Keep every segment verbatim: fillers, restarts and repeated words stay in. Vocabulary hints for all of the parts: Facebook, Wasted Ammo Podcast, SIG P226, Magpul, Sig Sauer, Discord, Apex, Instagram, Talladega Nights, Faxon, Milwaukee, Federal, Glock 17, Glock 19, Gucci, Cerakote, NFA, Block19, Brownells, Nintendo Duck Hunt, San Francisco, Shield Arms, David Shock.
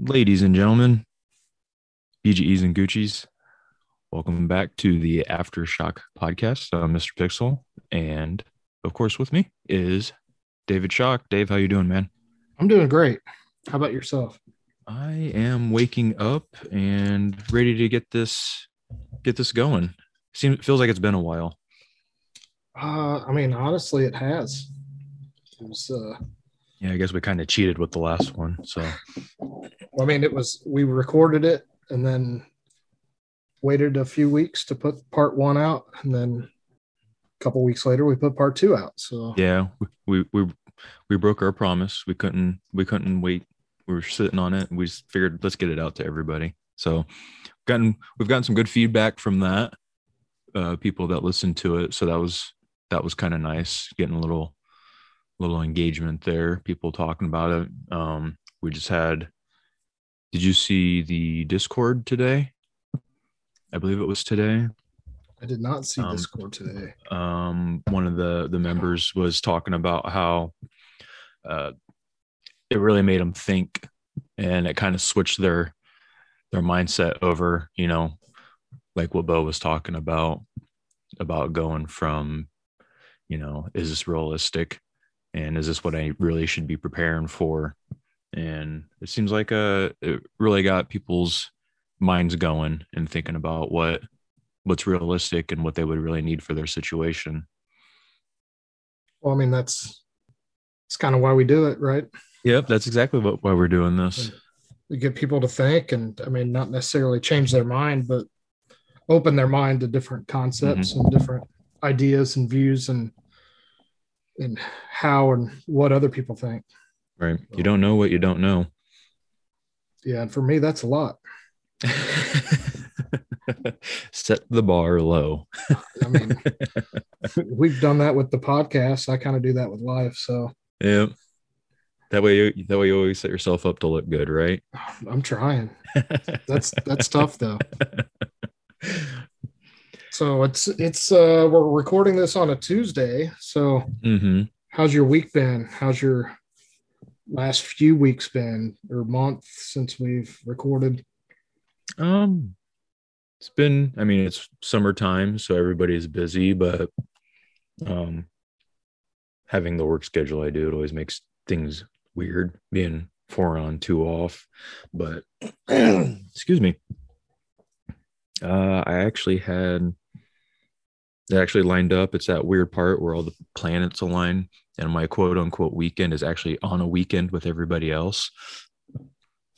Ladies and gentlemen, B G Es and Gucci's, welcome back to the Aftershock podcast. I'm Mister Pixel, and of course with me is David Shock. Dave, how you doing, man? I'm doing great. How about yourself? I am waking up and ready to get this get this going. Seems feels like it's been a while. Uh, I mean, honestly, it has. It was, uh... Yeah, I guess we kind of cheated with the last one. So, I mean, it was we recorded it and then waited a few weeks to put part one out, and then a couple weeks later we put part two out. So yeah, we we we, we broke our promise. We couldn't we couldn't wait. We were sitting on it, and we figured let's get it out to everybody. So, gotten we've gotten some good feedback from that, uh, people that listened to it. So that was that was kind of nice, getting a little. little engagement there, people talking about it. Um, we just had, did you see the Discord today? I believe it was today. I did not see um, Discord today. Um, one of the, the members was talking about how uh, it really made them think, and it kind of switched their, their mindset over, you know, like what Bo was talking about, about going from, you know, is this realistic? And is this what I really should be preparing for? And it seems like uh, it really got people's minds going and thinking about what what's realistic and what they would really need for their situation. Well, I mean, that's, that's kind of why we do it, right? Yep, that's exactly what, why we're doing this. We get people to think and, I mean, not necessarily change their mind, but open their mind to different concepts mm-hmm. and different ideas and views and and how and what other people think. Right. You don't know what you don't know. Yeah. And for me, that's a lot. Set the bar low. I mean, we've done that with the podcast. I kind of do that with life. So yeah, that way, you, that way you always set yourself up to look good. Right. I'm trying. That's, that's tough though. So it's, it's, uh, we're recording this on a Tuesday. So mm-hmm. How's your week been? How's your last few weeks been or month since we've recorded? Um, it's been, I mean, it's summertime, so everybody's busy, but, um, having the work schedule I do, it always makes things weird being four on two off, but excuse me. Uh, I actually had, It actually lined up. It's that weird part where all the planets align, and my quote unquote weekend is actually on a weekend with everybody else.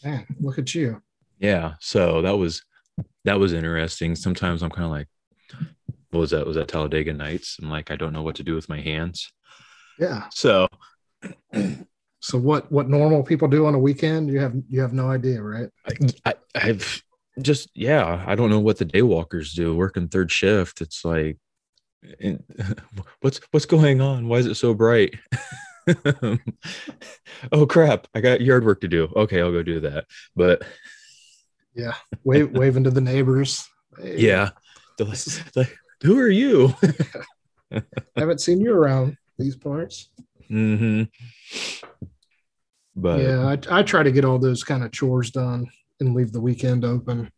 Man, look at you. Yeah. So that was, that was interesting. Sometimes I'm kind of like, what was that? Was that Talladega Nights? I'm like, I don't know what to do with my hands. Yeah. So, so what, what normal people do on a weekend, you have, you have no idea, right? I, I, I've just, yeah, I don't know what the day walkers do working third shift. It's like, And what's what's going on? Why is it so bright? Oh crap, I got yard work to do. Okay, I'll go do that. But yeah, wave waving to the neighbors. Hey. Yeah. They're like, they're like, who are you? I haven't seen you around these parts. Mm-hmm. But yeah, I, I try to get all those kind of chores done and leave the weekend open.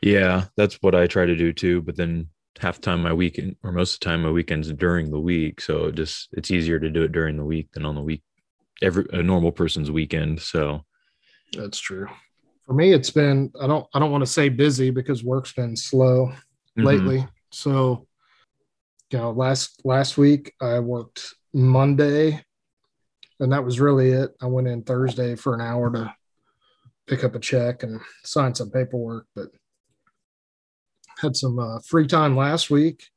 Yeah, that's what I try to do too, but then half the time my weekend, or most of the time my weekends during the week, so it just it's easier to do it during the week than on the week, every a normal person's weekend. So that's true. For me, it's been I don't I don't want to say busy because work's been slow mm-hmm. lately. So you know, last last week I worked Monday, and that was really it. I went in Thursday for an hour to pick up a check and sign some paperwork, but had some uh, free time last week.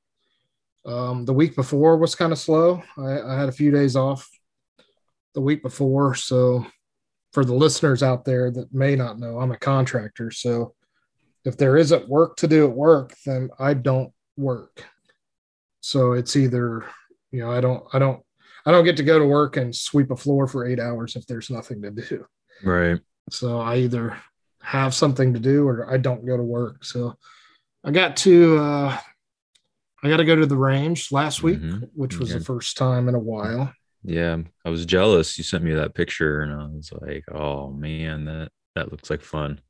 Um, the week before was kind of slow. I, I had a few days off the week before. So for the listeners out there that may not know, I'm a contractor. So if there isn't work to do at work, then I don't work. So it's either, you know, I don't, I don't, I don't get to go to work and sweep a floor for eight hours if there's nothing to do. Right. So I either have something to do or I don't go to work. So I got to, uh, I got to go to the range last week, mm-hmm. which was okay. The first time in a while. Yeah. I was jealous. You sent me that picture and I was like, oh man, that That looks like fun.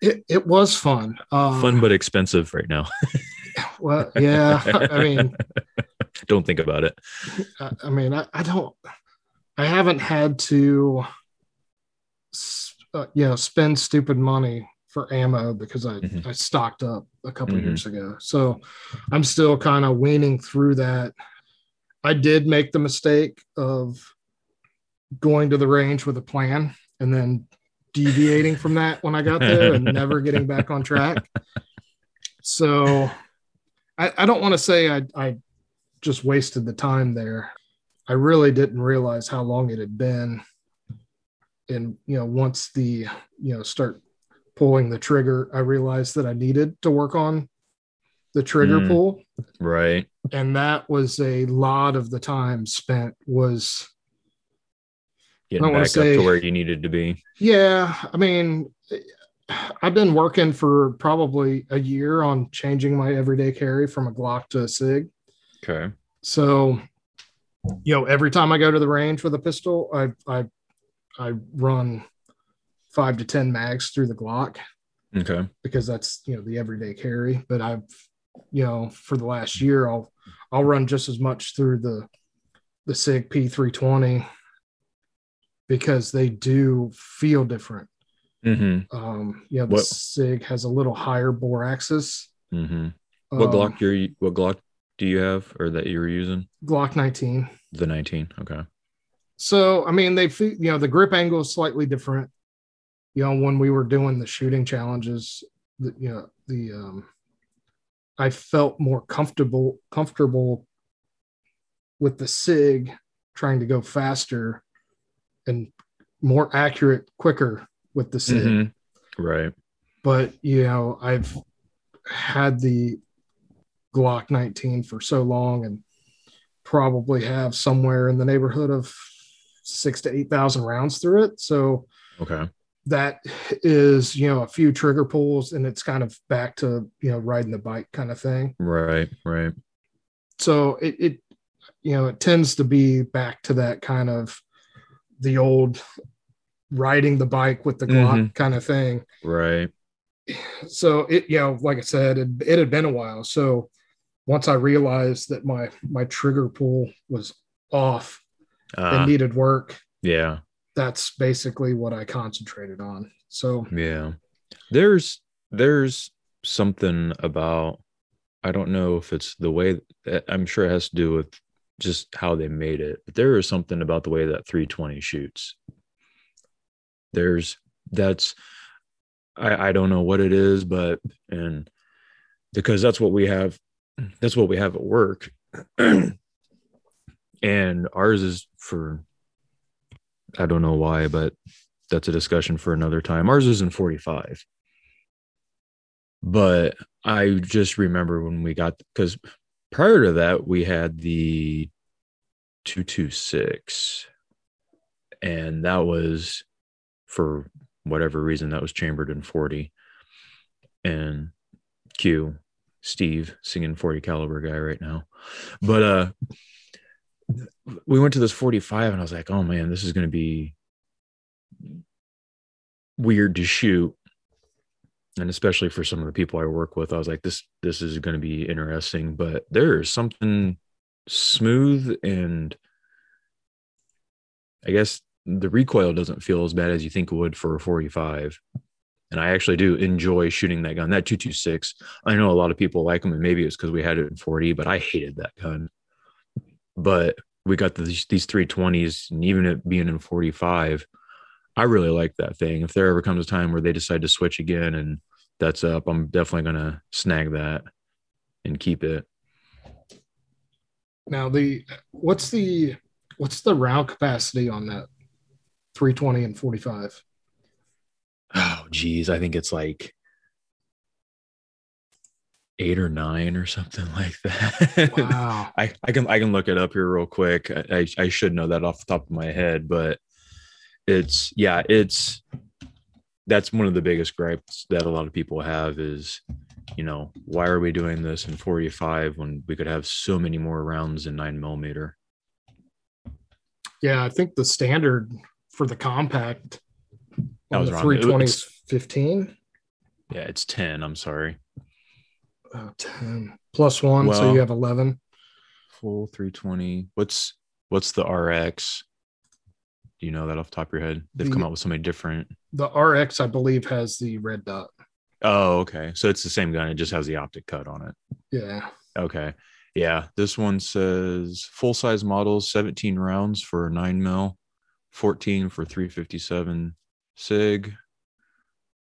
It it was fun. Um, fun, but expensive right now. Well, yeah. I mean, don't think about it. I, I mean, I, I don't. I haven't had to, uh, you know, spend stupid money for ammo because I, mm-hmm. I stocked up a couple mm-hmm. years ago. So I'm still kind of weaning through that. I did make the mistake of going to the range with a plan and then deviating from that when I got there and never getting back on track. So I, I don't want to say I, I just wasted the time there. I really didn't realize how long it had been. And, you know, once the, you know, start pulling the trigger, I realized that I needed to work on the trigger mm, pull. Right. And that was a lot of the time spent was getting back say, up to where you needed to be. Yeah. I mean, I've been working for probably a year on changing my everyday carry from a Glock to a SIG. Okay. So, you know, every time I go to the range with a pistol, I I I run five to ten mags through the Glock. Okay. Because that's, you know, the everyday carry. But I've, you know, for the last year, I'll I'll run just as much through the the SIG P three twenty because they do feel different. Mm-hmm. Um, you know, the what? SIG has a little higher bore axis. Mm-hmm. What um, Glock you're what Glock do you have or that you were using? Glock nineteen. The nineteen. Okay. So, I mean, they, you know, the grip angle is slightly different. You know, when we were doing the shooting challenges, the, you know, the, um, I felt more comfortable, comfortable with the SIG trying to go faster and more accurate, quicker with the SIG. Mm-hmm. Right. But, you know, I've had the Glock nineteen for so long and probably have somewhere in the neighborhood of six to eight thousand rounds through it. So okay, that is, you know, a few trigger pulls and it's kind of back to, you know, riding the bike kind of thing. Right, right. So it, it you know, it tends to be back to that kind of the old riding the bike with the Glock mm-hmm. kind of thing. Right. So it, you know, like I said, it, it had been a while. So once I realized that my, my trigger pull was off uh, and needed work. Yeah. That's basically what I concentrated on. So, yeah, there's, there's something about, I don't know if it's the way that, I'm sure it has to do with just how they made it, but there is something about the way that three twenty shoots. There's that's, I, I don't know what it is, but, and because that's what we have, that's what we have at work. And ours is for, I don't know why, but that's a discussion for another time. Ours is in forty-five. But I just remember when we got, because prior to that, we had the two twenty-six and that was for whatever reason that was chambered in forty, and Q Steve singing forty caliber guy right now. But uh we went to this forty-five and I was like, oh man, this is going to be weird to shoot. And especially for some of the people I work with, I was like, this this is going to be interesting, but there's something smooth and I guess the recoil doesn't feel as bad as you think it would for a forty-five. And I actually do enjoy shooting that gun. That two twenty-six, I know a lot of people like them, and maybe it's because we had it in forty, but I hated that gun. But we got these, these three twenties, and even it being in forty-five, I really like that thing. If there ever comes a time where they decide to switch again and that's up, I'm definitely going to snag that and keep it. Now, the what's the what's the round capacity on that? three twenty and forty-five. Oh geez, I think it's like eight or nine or something like that. Wow. I, I can I can look it up here real quick. I, I should know that off the top of my head, but it's yeah, it's that's one of the biggest gripes that a lot of people have is, you know, why are we doing this in forty-five when we could have so many more rounds in nine millimeter? Yeah, I think the standard for the compact I was wrong. three twenty is fifteen? Yeah, it's ten. I'm sorry. Oh, ten. Plus one, well, so you have eleven. Full three twenty. What's what's the R X? Do you know that off the top of your head? They've the, come out with so many different. The R X, I believe, has the red dot. Oh, okay. So it's the same gun. It just has the optic cut on it. Yeah. Okay. Yeah. This one says full-size models, seventeen rounds for nine mil, fourteen for three fifty-seven Sig,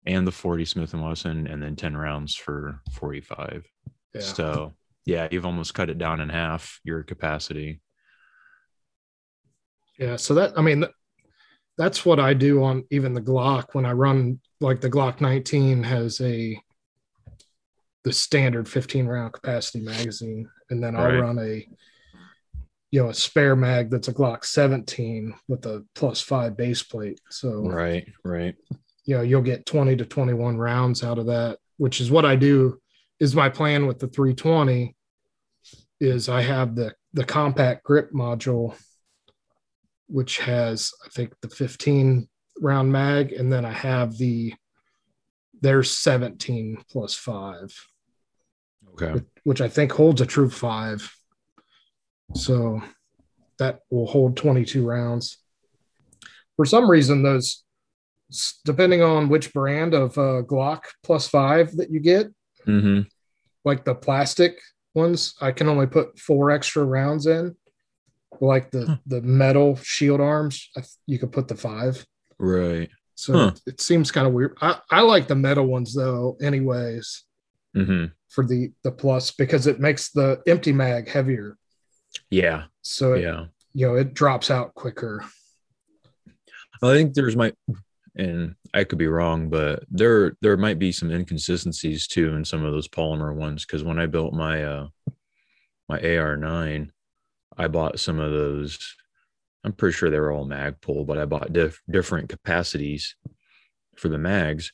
and the forty Smith and Wesson, and then ten rounds for forty-five. Yeah. So, yeah, you've almost cut it down in half, your capacity. Yeah, so that, I mean, that's what I do on even the Glock when I run, like the Glock nineteen has a, the standard fifteen round capacity magazine. And then I'll right. run a, you know, a spare mag that's a Glock seventeen with a plus five base plate. So, right, right. You know, you'll get twenty to twenty-one rounds out of that, which is what I do is my plan with the three twenty is I have the, the compact grip module, which has, I think, the fifteen round mag, and then I have the their seventeen plus five, okay, which, which I think holds a true five, so that will hold twenty-two rounds. For some reason, those, depending on which brand of uh, Glock plus five that you get, mm-hmm. like the plastic ones, I can only put four extra rounds in. Like the huh. the metal Shield Arms, you could put the five, right? So huh. it seems kind of weird. I, I like the metal ones though, anyways, mm-hmm. for the the plus, because it makes the empty mag heavier. Yeah. So it, yeah, you know, it drops out quicker. I think there's my, and I could be wrong, but there there might be some inconsistencies too in some of those polymer ones, because when I built my uh my A R nine. I bought some of those. I'm pretty sure they were all Magpul, but I bought diff- different capacities for the mags.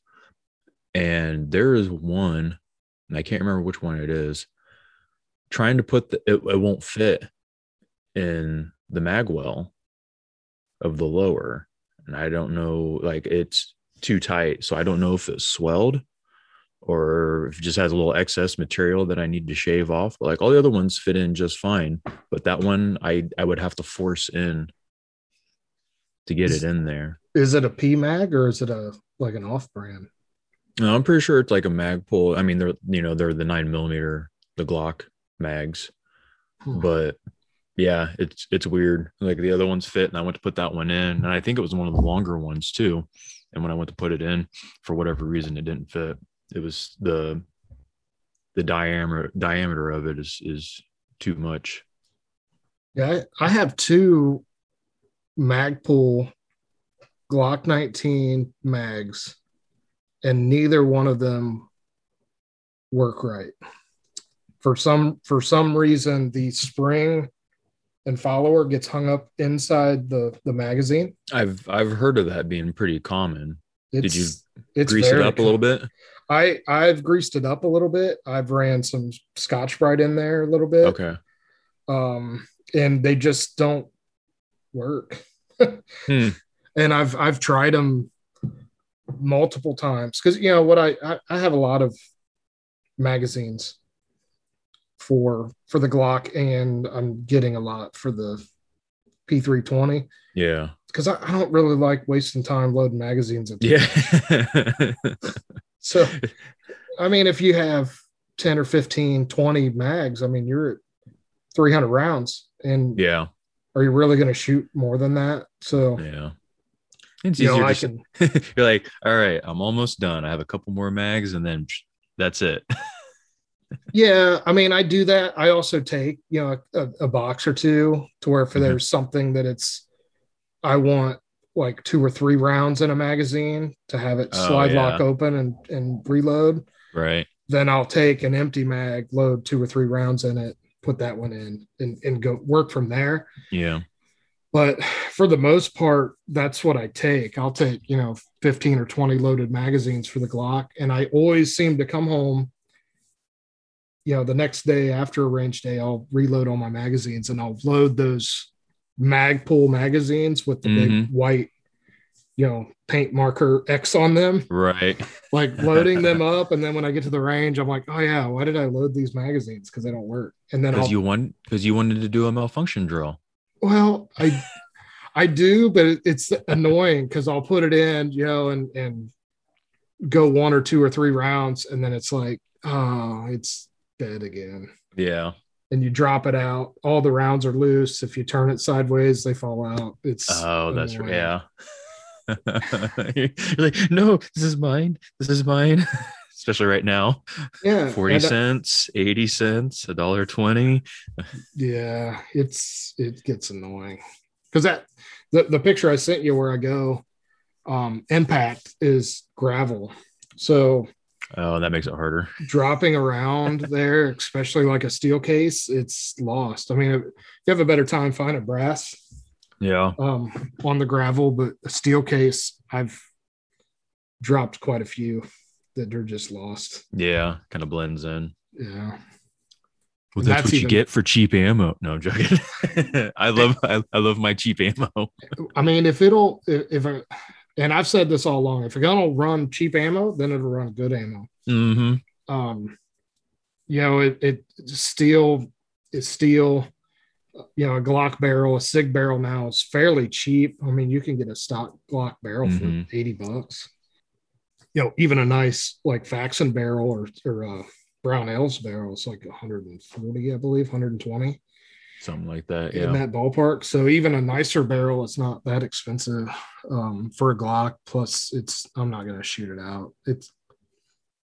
And there is one, and I can't remember which one it is, trying to put the, it, it won't fit in the mag well of the lower. And I don't know, like it's too tight. So I don't know if it's swelled or if it just has a little excess material that I need to shave off. But like all the other ones fit in just fine. But that one, I, I would have to force in to get is, it in there. Is it a P-Mag or is it a like an off-brand? No, I'm pretty sure it's like a Magpul. I mean, they're, you know, they're the nine millimeter, the Glock mags. Hmm. But, yeah, it's it's weird. Like the other ones fit, and I went to put that one in. And I think it was one of the longer ones, too. And when I went to put it in, for whatever reason, it didn't fit. It was the the diameter diameter of it is is too much. Yeah, I, I have two Magpul Glock nineteen mags, and neither one of them work right. For some for some reason, the spring and follower gets hung up inside the, the magazine. I've I've heard of that being pretty common. It's, Did you it's grease it up common. a little bit? I, I've greased it up a little bit. I've ran some Scotch-Brite in there a little bit. Okay. Um, and they just don't work. hmm. And I've I've tried them multiple times. Because, you know, what I, I, I have a lot of magazines for for the Glock, and I'm getting a lot for the P three twenty. Yeah. Because I, I don't really like wasting time loading magazines. At the yeah. So, I mean, if you have ten or fifteen, twenty mags, I mean, you're at three hundred rounds. And yeah, are you really going to shoot more than that? So, yeah, it's you easier know, I can, you're like, all right, I'm almost done. I have a couple more mags and then psh, that's it. Yeah. I mean, I do that. I also take, you know, a, a box or two to where if mm-hmm. there's something that it's, I want like two or three rounds in a magazine to have it slide oh, yeah. lock open and, and reload. Right. Then I'll take an empty mag, load two or three rounds in it, put that one in and, and go work from there. Yeah. But for the most part, that's what I take. I'll take, you know, fifteen or twenty loaded magazines for the Glock. And I always seem to come home, you know, the next day after a range day, I'll reload all my magazines and I'll load those Magpul magazines with the mm-hmm. big white, you know, paint marker X on them. Right. Like loading them up. And then when I get to the range, I'm like, oh yeah, why did I load these magazines? Cause they don't work. And then Cause you want, cause you wanted to do a malfunction drill. Well, I, I do, but it, it's annoying cause I'll put it in, you know, and, and go one or two or three rounds. And then it's like, oh, it's dead again. Yeah. And you drop it out. All the rounds are loose. If you turn it sideways, they fall out. It's oh, annoying. That's right. Yeah. You're like, no, this is mine. This is mine. Especially right now. Yeah. forty cents, I, eighty cents, a dollar twenty. Yeah. It's, it gets annoying. Cause that, the, the picture I sent you where I go, um, impact is gravel. So, oh, that makes it harder. Dropping around there, especially like a steel case, it's lost. I mean, you have a better time finding brass. Yeah. Um, on the gravel, but a steel case, I've dropped quite a few that are just lost. Yeah, kind of blends in. Yeah. Well, that's, that's what even, you get for cheap ammo. No, I'm joking. I love, I, I love my cheap ammo. I mean, if it'll, if, if I. And I've said this all along, if you're going to run cheap ammo, then it'll run good ammo. Mm-hmm. Um, you know, it, it steel is steel, you know, a Glock barrel, a SIG barrel now is fairly cheap. I mean, you can get a stock Glock barrel mm-hmm. for eighty bucks. You know, even a nice like Faxon barrel or, or uh, Brownells barrel is like one hundred forty, I believe, one hundred twenty. Something like that, yeah. In that ballpark. So even a nicer barrel, it's not that expensive um, for a Glock. Plus, it's I'm not going to shoot it out. It's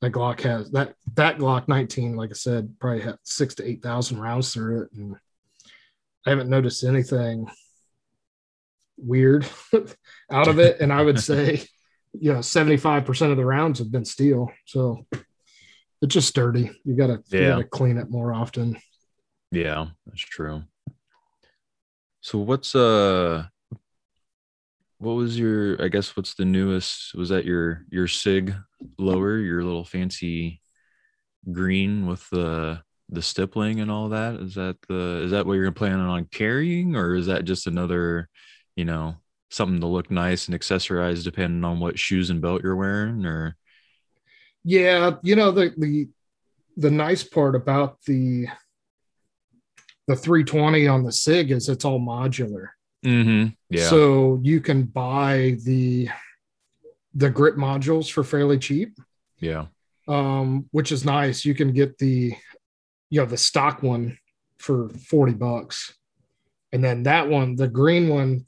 that Glock has that that Glock nineteen. Like I said, probably had six to eight thousand rounds through it, and I haven't noticed anything weird out of it. And I would say, you know, seventy-five percent of the rounds have been steel, so it's just dirty. You got to yeah. you got to clean it more often. Yeah, that's true. So what's uh what was your I guess what's the newest was that your your SIG lower, your little fancy green with the the stippling and all that? Is that the is that what you're planning on carrying, or is that just another, you know, something to look nice and accessorize depending on what shoes and belt you're wearing? Or yeah, you know, the the the nice part about the the three twenty on the SIG is it's all modular. Mm-hmm. Yeah. So you can buy the, the grip modules for fairly cheap. Yeah. Um, which is nice. You can get the, you know, the stock one for forty bucks. And then that one, the green one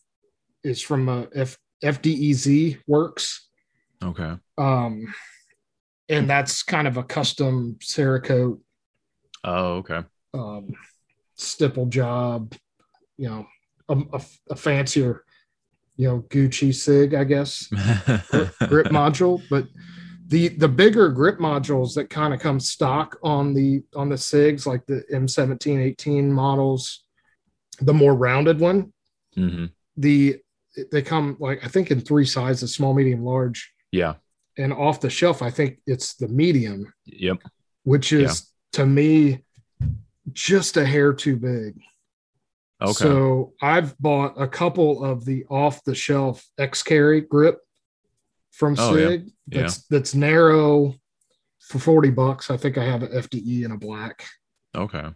is from a F, F D E Z Works. Okay. Um, and that's kind of a custom Cerakote. Oh, okay. Um, stipple job, you know, a, a, a fancier, you know, Gucci SIG, I guess, grip, grip module. But the the bigger grip modules that kind of come stock on the on the SIGs, like the M seventeen, eighteen models, the more rounded one, mm-hmm. the they come like I think in three sizes: small, medium, large. Yeah. And off the shelf, I think it's the medium. Yep. Which is yeah. to me. Just a hair too big. Okay. So I've bought a couple of the off-the-shelf X carry grip from oh, SIG. Yeah. That's yeah. that's narrow for forty bucks. I think I have an F D E and a black. Okay.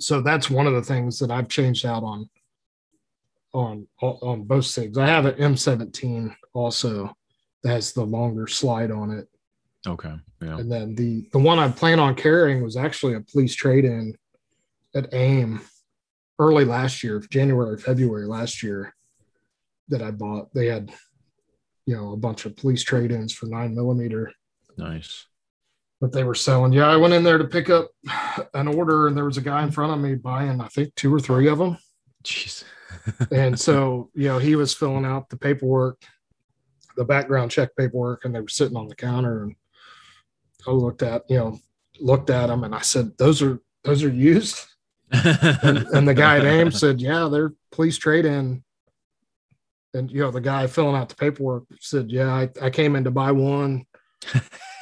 So that's one of the things that I've changed out on on on both SIGs. I have an M seventeen also that has the longer slide on it. Okay. Yeah. And then the, the one I plan on carrying was actually a police trade-in at AIM early last year, January, February last year that I bought. They had, you know, a bunch of police trade-ins for nine millimeter. Nice. But they were selling. Yeah. I went in there to pick up an order and there was a guy in front of me buying, I think two or three of them. Jeez. And so, you know, he was filling out the paperwork, the background check paperwork, and they were sitting on the counter and I looked at, you know, looked at them and I said, those are, those are used. and, and the guy at AIM said, yeah, they're police trade in. And, you know, the guy filling out the paperwork said, yeah, I, I came in to buy one.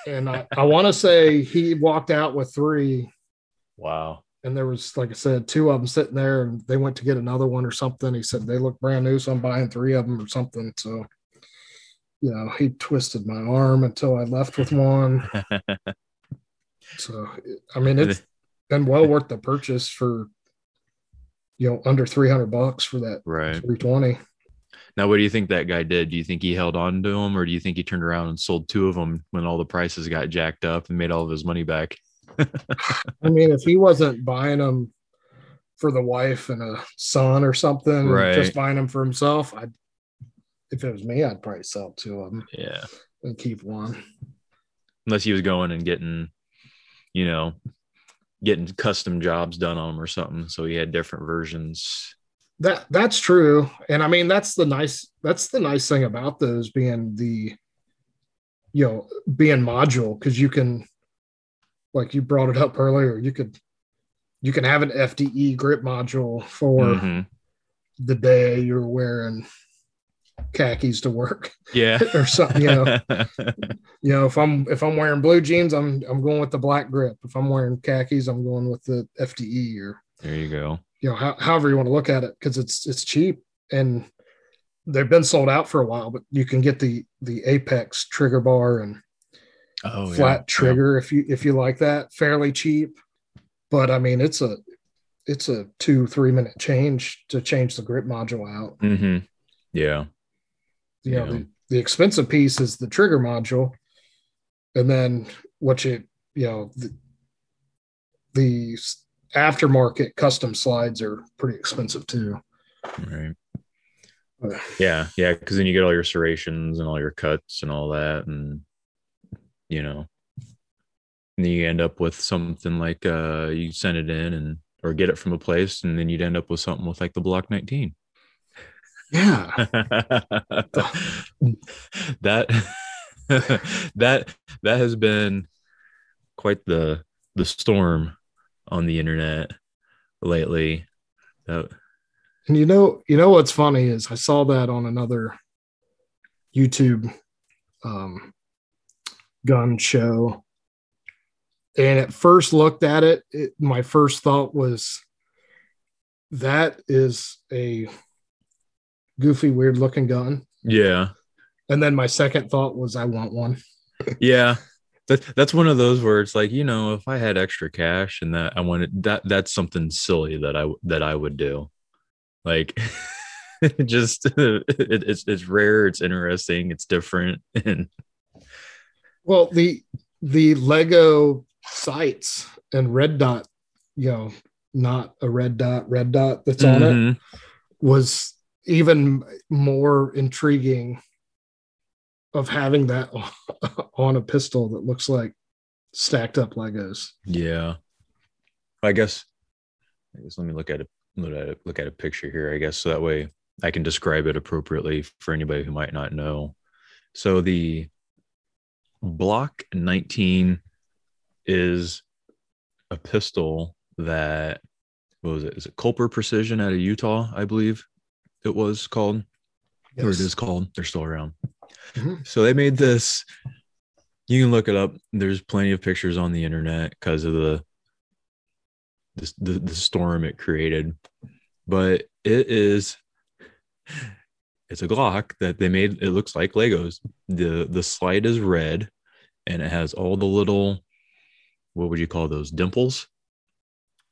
And I, I want to say he walked out with three. Wow. And there was, like I said, two of them sitting there and they went to get another one or something. He said, they look brand new. So I'm buying three of them or something. So you know, he twisted my arm until I left with one. So, I mean, it's been well worth the purchase for, you know, under three hundred bucks for that right. three twenty. Now, what do you think that guy did? Do you think he held on to them, or do you think he turned around and sold two of them when all the prices got jacked up and made all of his money back? I mean, if he wasn't buying them for the wife and a son or something, right. just buying them for himself, I'd, if it was me, I'd probably sell two of them. Yeah, and keep one. Unless he was going and getting, you know, getting custom jobs done on them or something, so he had different versions. That that's true. And I mean, that's the nice, that's the nice thing about those being the, you know, being modular, because you can, like you brought it up earlier, you could, you can have an F D E grip module for mm-hmm. the day you're wearing khakis to work. Yeah. Or something, you know, you know, if I'm, if I'm wearing blue jeans, I'm, I'm going with the black grip. If I'm wearing khakis, I'm going with the F D E or. There you go. You know, how, however you want to look at it, because it's it's cheap and they've been sold out for a while. But you can get the the Apex trigger bar and oh, flat yeah. trigger yeah. if you if you like that, fairly cheap. But I mean, it's a it's a two three minute change to change the grip module out. Mm-hmm. Yeah, you yeah. know, the, the expensive piece is the trigger module, and then what you you know the, the aftermarket custom slides are pretty expensive too. Right. Uh, yeah. Yeah. Cause then you get all your serrations and all your cuts and all that. And, you know, and then you end up with something like uh, you send it in and, or get it from a place. And then you'd end up with something with like the Block nineteen. Yeah. that, that, that has been quite the, the storm on the internet lately. Uh, and you know, you know, what's funny is I saw that on another YouTube um, gun show. And at first looked at it, it, my first thought was that is a goofy, weird looking gun. Yeah. And then my second thought was, I want one. Yeah. That, that's one of those where it's like, you know, if I had extra cash and that I wanted that, that's something silly that I, that I would do. Like just, it, it's, it's rare. It's interesting. It's different. And well, the, the Lego sights and red dot, you know, not a red dot, red dot that's on mm-hmm. it was even more intriguing of having that on a pistol that looks like stacked up Legos. Yeah. I guess, I guess let me look at, a, look at a look at a picture here, I guess. So that way I can describe it appropriately for anybody who might not know. So the Block nineteen is a pistol that, what was it? Is it Culper Precision out of Utah, I believe it was called. Yes. Or it is called. They're still around. Mm-hmm. So they made this, you can look it up. There's plenty of pictures on the internet because of the, the, the, the storm it created, but it is, it's a Glock that they made. It looks like Legos. The, the slide is red and it has all the little, what would you call those, dimples?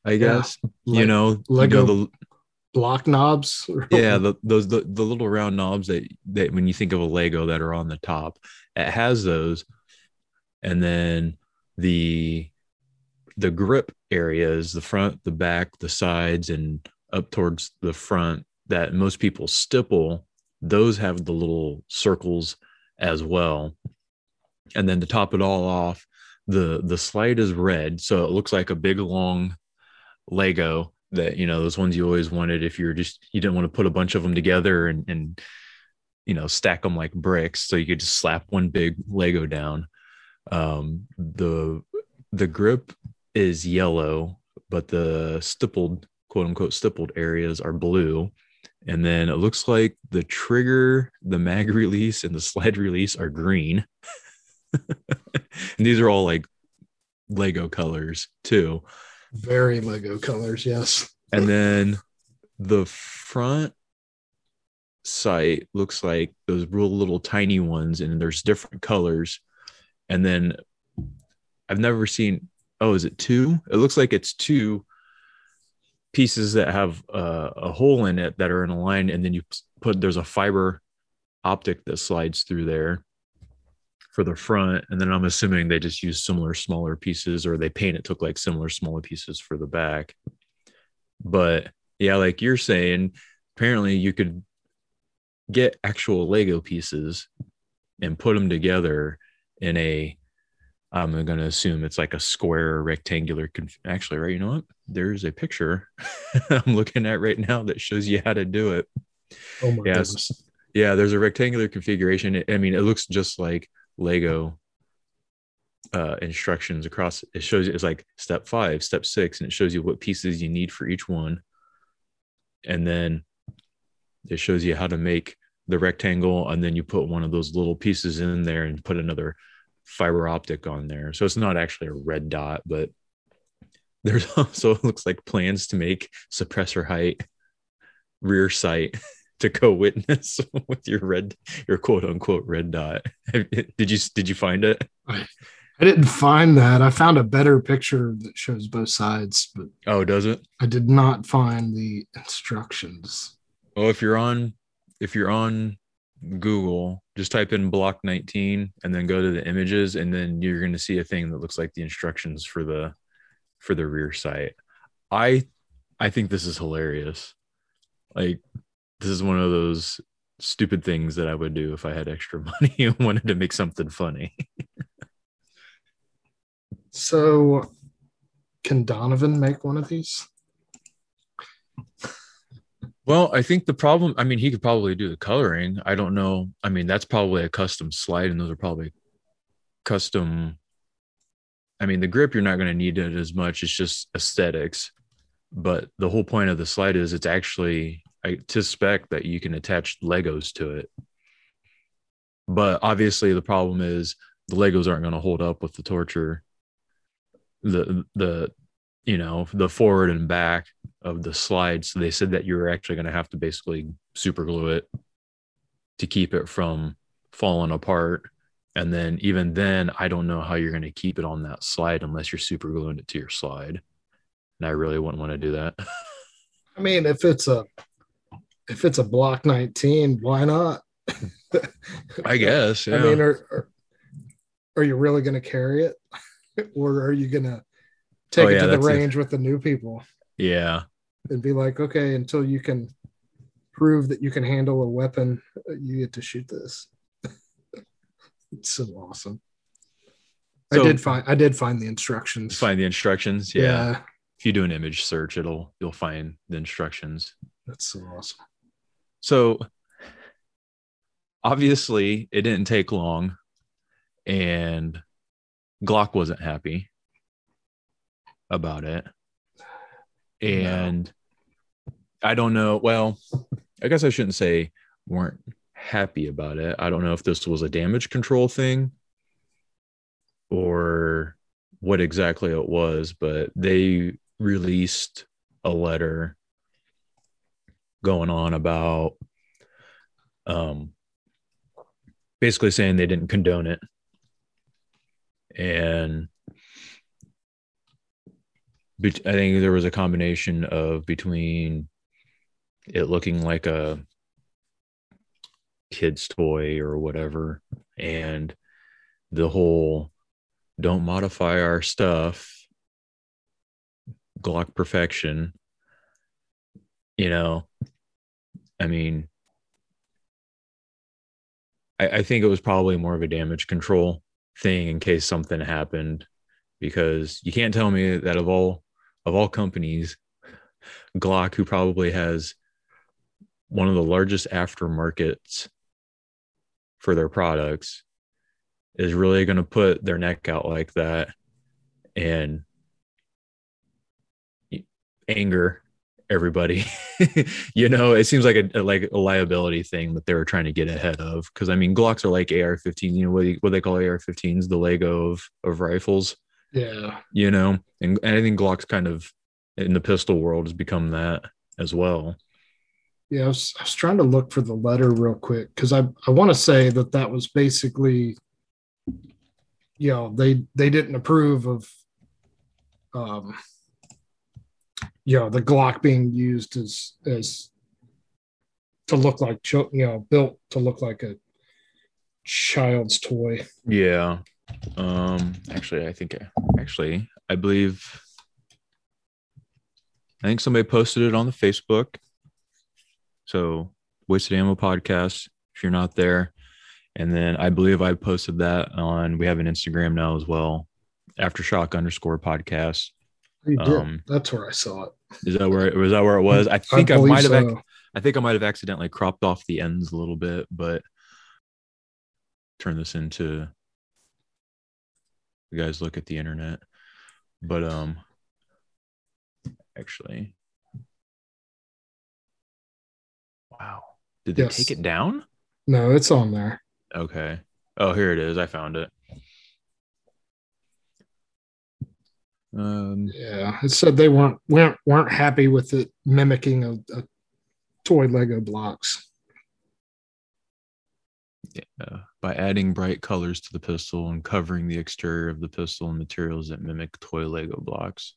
I guess, yeah, like, you know, Lego. You know, the, block knobs. Yeah, the, those the, the little round knobs that, that when you think of a Lego that are on the top, it has those. And then the the grip areas, the front, the back, the sides, and up towards the front that most people stipple, those have the little circles as well. And then to top it all off, the the slide is red, so it looks like a big long Lego. That, you know, those ones you always wanted if you're just, you didn't want to put a bunch of them together and, and, you know, stack them like bricks. So you could just slap one big Lego down. Um, the, the grip is yellow, but the stippled, quote unquote, stippled areas are blue. And then it looks like the trigger, the mag release, and the slide release are green. And these are all like Lego colors too. Very Lego colors, yes. And then the front sight looks like those real little tiny ones, and there's different colors. And then I've never seen, oh, is it two? It looks like it's two pieces that have uh, a hole in it that are in a line. And then you put, there's a fiber optic that slides through there for the front. And then I'm assuming they just use similar smaller pieces, or they paint it took like similar smaller pieces for the back. But yeah, like you're saying, apparently you could get actual Lego pieces and put them together in a, I'm going to assume it's like a square rectangular. Conf- Actually, right. You know what? There's a picture I'm looking at right now that shows you how to do it. Oh my yeah, goodness. Yeah. There's a rectangular configuration. I mean, it looks just like Lego uh, instructions across. It shows it's like step five, step six, and it shows you what pieces you need for each one. And then it shows you how to make the rectangle. And then you put one of those little pieces in there and put another fiber optic on there. So it's not actually a red dot, but there's also, it looks like plans to make suppressor height, rear sight to co-witness with your red, your quote unquote red dot. Did you, did you find it? I, I didn't find that. I found a better picture that shows both sides, but oh, does it? I did not find the instructions. Oh, well, if you're on, if you're on Google, just type in Block nineteen and then go to the images, and then you're going to see a thing that looks like the instructions for the for the rear sight. I I think this is hilarious. Like, this is one of those stupid things that I would do if I had extra money and wanted to make something funny. So, can Donovan make one of these? Well, I think the problem, I mean, he could probably do the coloring. I don't know. I mean, that's probably a custom slide, and those are probably custom. I mean, the grip, you're not going to need it as much. It's just aesthetics. But the whole point of the slide is it's actually I, to spec that you can attach Legos to it. But obviously the problem is the Legos aren't going to hold up with the torture. The, the, you know, the forward and back of the slide. So they said that you're actually going to have to basically super glue it to keep it from falling apart. And then even then, I don't know how you're going to keep it on that slide unless you're super gluing it to your slide. And I really wouldn't want to do that. I mean, if it's a, if it's a Block nineteen, why not? I guess. Yeah. I mean, are, are, are you really going to carry it? Or are you going to take oh, it yeah, to the range it. with the new people? Yeah. And be like, okay, until you can prove that you can handle a weapon, you get to shoot this. It's so awesome. So, I did find I did find the instructions. Find the instructions, yeah. yeah. If you do an image search, it'll you'll find the instructions. That's so awesome. So obviously it didn't take long, and Glock wasn't happy about it. And no. I don't know. Well, I guess I shouldn't say weren't happy about it. I don't know if this was a damage control thing or what exactly it was, but they released a letter going on about um, basically saying they didn't condone it. And I think there was a combination of between it looking like a kid's toy or whatever, and the whole don't modify our stuff, Glock perfection, you know, I mean, I, I think it was probably more of a damage control thing in case something happened, because you can't tell me that of all Of all companies, Glock, who probably has one of the largest aftermarkets for their products, is really going to put their neck out like that and anger everybody. You know, it seems like a like a liability thing that they were trying to get ahead of. Because I mean, Glocks are like A R fifteen. You know what, what they call A R fifteens, the Lego of, of rifles. Yeah, you know, and, and I think Glock's kind of in the pistol world has become that as well. Yeah, I was, I was trying to look for the letter real quick because I, I want to say that that was basically, you know, they they didn't approve of, um, you know, the Glock being used as as to look like, you know, built to look like a child's toy. Yeah. Um. Actually, I think actually I believe I think somebody posted it on the Facebook. So, Wasted Ammo Podcast, if you're not there. And then I believe I posted that on, we have an Instagram now as well, Aftershock underscore podcast. You did. Um, That's where I saw it. Is that where it was? That where it was? I think I, I might have. So. I think I might have accidentally cropped off the ends a little bit, but turn this into. You guys look at the internet, but um, actually. Wow. Did they yes. take it down? No, it's on there. Okay. Oh, here it is. I found it. Um, yeah, it said they weren't weren't, weren't happy with it mimicking a, a toy Lego blocks. Yeah, by adding bright colors to the pistol and covering the exterior of the pistol in materials that mimic toy Lego blocks.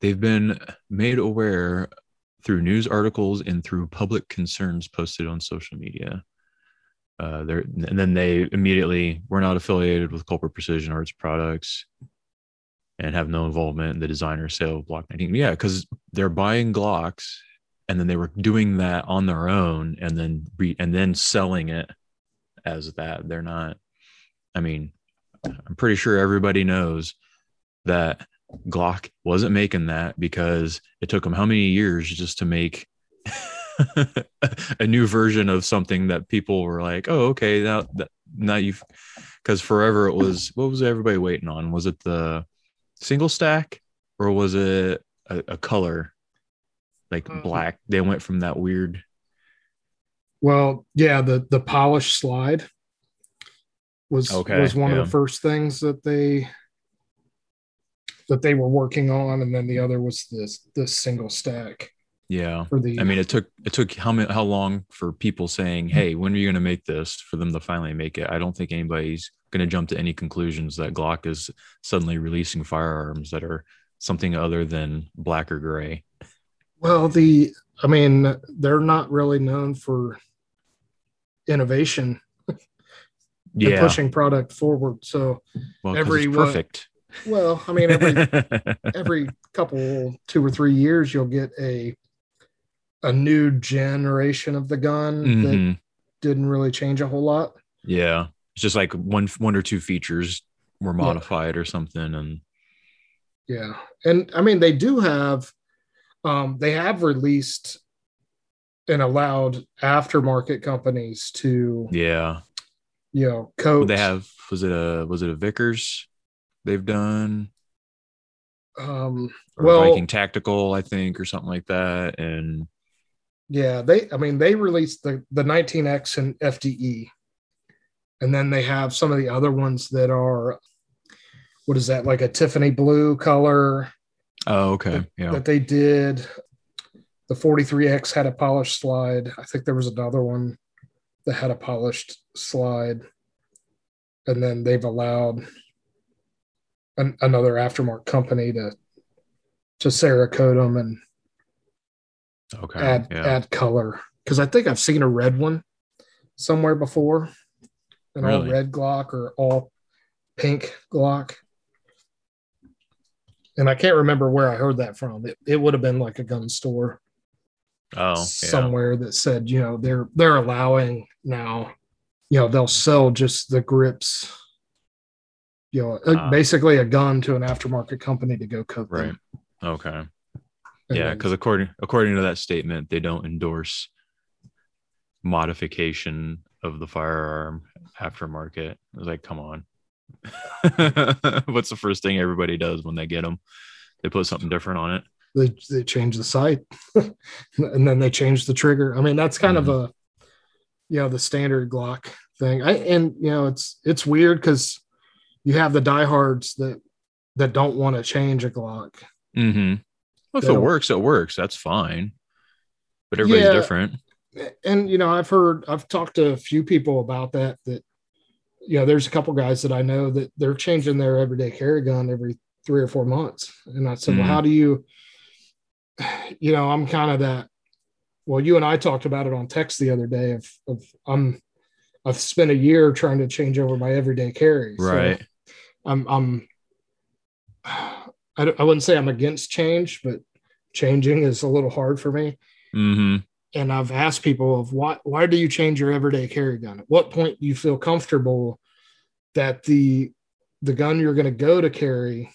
They've been made aware through news articles and through public concerns posted on social media. Uh, there and then they immediately were not affiliated with Culper Precision or its products and have no involvement in the design or sale of Block nineteen. Yeah, because they're buying Glocks and then they were doing that on their own and then re- and then selling it as that. They're not, I mean, I'm pretty sure everybody knows that Glock wasn't making that because it took them how many years just to make a new version of something that people were like, oh, okay, now that now you've, because forever it was, what was everybody waiting on? Was it the single stack or was it a, a color like black? They went from that weird. Well, yeah, the the polished slide was okay, was one yeah. of the first things that they. that they were working on, and then the other was this this single stack. Yeah, for the, I mean, it took it took how many, how long for people saying, "Hey, when are you going to make this?" for them to finally make it. I don't think anybody's going to jump to any conclusions that Glock is suddenly releasing firearms that are something other than black or gray. Well, the I mean, they're not really known for innovation. Yeah, pushing product forward. So well, every it's perfect. Well, I mean, every every couple, two or three years, you'll get a a new generation of the gun mm-hmm. that didn't really change a whole lot. Yeah, it's just like one one or two features were modified yeah. or something, and yeah, and I mean, they do have um, they have released and allowed aftermarket companies to yeah, you know, coat. They have was it a was it a Vickers? They've done um or well Viking Tactical, I think, or something like that. And yeah, they I mean they released the, the nineteen X and F D E. And then they have some of the other ones that are what is that, like a Tiffany blue color? Oh, okay. That, yeah. That they did. The forty-three X had a polished slide. I think there was another one that had a polished slide. And then they've allowed another aftermarket company to to Cerakote them and okay, add yeah. add color, because I think I've seen a red one somewhere before, an really? all red Glock or all pink Glock, and I can't remember where I heard that from. It it would have been like a gun store, oh, somewhere yeah. that said, you know, they're they're allowing now, you know, they'll sell just the grips. You know, uh, basically a gun to an aftermarket company to go coat right. them. Okay. And yeah, because according according to that statement, they don't endorse modification of the firearm aftermarket. I was like, come on. What's the first thing everybody does when they get them? They put something different on it. They they change the sight, and then they change the trigger. I mean, that's kind mm-hmm. of a, you know, the standard Glock thing. I and you know, it's it's weird because. You have the diehards that that don't want to change a Glock. Mm-hmm. Well, if it works, it works. That's fine. but everybody's yeah. different. And, you know, I've heard, I've talked to a few people about that, that, you know, there's a couple guys that I know that they're changing their everyday carry gun every three or four months. And I said, mm-hmm. well, how do you, you know, I'm kind of that, well, you and I talked about it on text the other day of, of I'm, I've spent a year trying to change over my everyday carry. Right. So I'm, I'm, I, I wouldn't say I'm against change, but changing is a little hard for me. Mm-hmm. And I've asked people of why, why do you change your everyday carry gun? At what point do you feel comfortable that the, the gun you're going to go to carry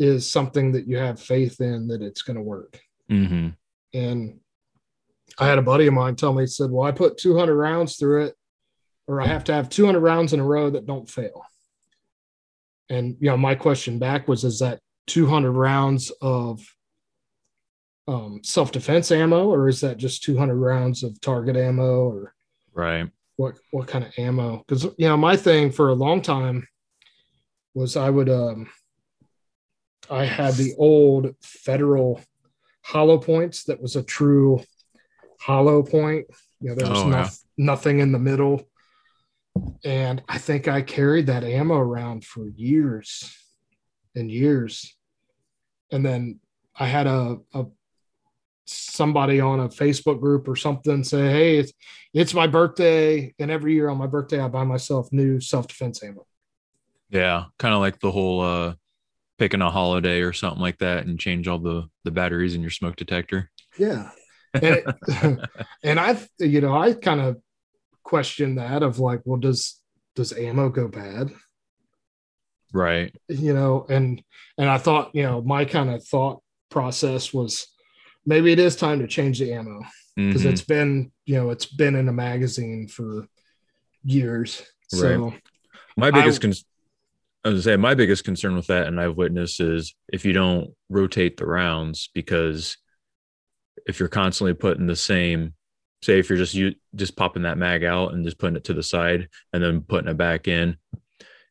is something that you have faith in that it's going to work. Mm-hmm. And I had a buddy of mine tell me, he said, well, I put two hundred rounds through it, or I have to have two hundred rounds in a row that don't fail. And, you know, my question back was, is that two hundred rounds of um, self-defense ammo, or is that just two hundred rounds of target ammo, or right? What, what kind of ammo? Cause you know, my thing for a long time was I would, um, I had the old Federal hollow points. That was a true hollow point. You know, there was oh, no, wow. nothing in the middle. And I think I carried that ammo around for years and years. And then I had a, a somebody on a Facebook group or something say, hey, it's, it's my birthday. And every year on my birthday, I buy myself new self-defense ammo. Yeah. Kind of like the whole uh, picking a holiday or something like that and change all the, the batteries in your smoke detector. Yeah. And, it, and I've, you know, I kind of question that of like, well, does, does ammo go bad? Right. You know, and, and I thought, you know, my kind of thought process was maybe it is time to change the ammo because mm-hmm. it's been, you know, it's been in a magazine for years. Right. So my biggest, I, con- I was gonna say my biggest concern with that, and I've witnessed, is if you don't rotate the rounds, because if you're constantly putting the same, say if you're just you just popping that mag out and just putting it to the side and then putting it back in,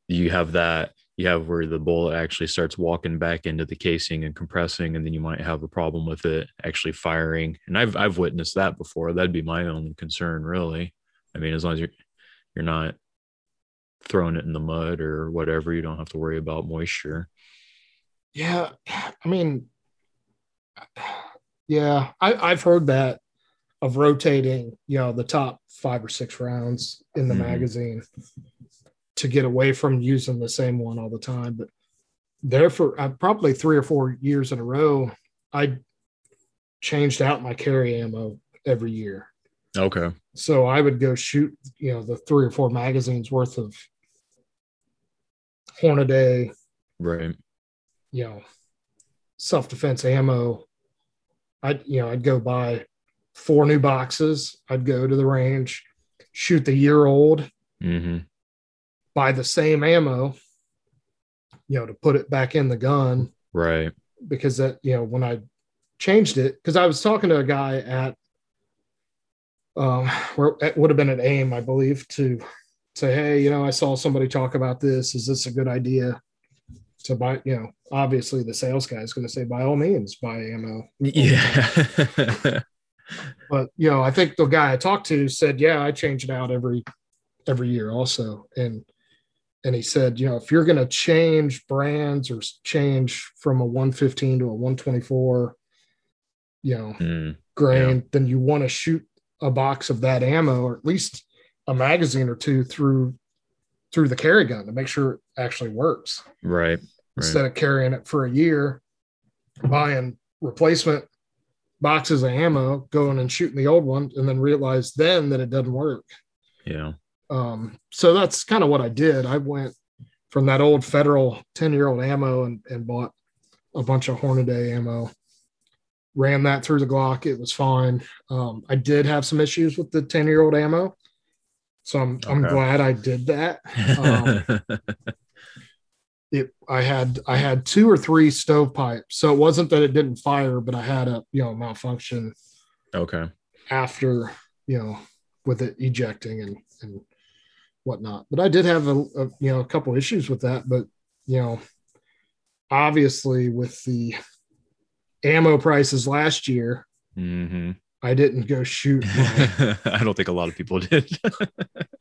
you have that, you have where the bullet actually starts walking back into the casing and compressing, and then you might have a problem with it actually firing. And I've I've witnessed that before. That'd be my only concern, really. I mean, as long as you're you're not throwing it in the mud or whatever, you don't have to worry about moisture. Yeah, I mean, yeah, I, I've heard that of rotating, you know, the top five or six rounds in the mm-hmm. magazine to get away from using the same one all the time. But there for uh, probably three or four years in a row, I changed out my carry ammo every year. Okay. So I would go shoot, you know, the three or four magazines worth of Hornaday, right? You know, self-defense ammo. I'd, you know, I'd go buy four new boxes. I'd go to the range, shoot the year old, mm-hmm. buy the same ammo, you know, to put it back in the gun. Right. Because that, you know, when I changed it, because I was talking to a guy at, um, where it would have been at AIM, I believe, to say, hey, you know, I saw somebody talk about this. Is this a good idea? So buy, you know, obviously the sales guy is going to say, by all means, buy ammo. Yeah. But, you know, I think the guy I talked to said, yeah, I change it out every, every year also. And, and he said, you know, if you're going to change brands or change from a one fifteen to a one twenty-four, you know, mm, grain, yeah. then you want to shoot a box of that ammo, or at least a magazine or two through, through the carry gun to make sure it actually works. Right. Right. Instead of carrying it for a year, buying replacement boxes of ammo, going and shooting the old one, and then realize then that it doesn't work. Yeah. Um, so that's kind of what I did. I went from that old Federal ten-year-old ammo and, and bought a bunch of Hornaday ammo, ran that through the Glock. It was fine. Um, I did have some issues with the ten-year-old ammo, so I'm okay. I'm glad I did that. Um, It, I had I had two or three stovepipes, so it wasn't that it didn't fire, but I had a you know malfunction. Okay. After you know, with it ejecting and and whatnot, but I did have a, a you know a couple issues with that. But you know, obviously with the ammo prices last year, mm-hmm. I didn't go shoot. My I don't think a lot of people did. one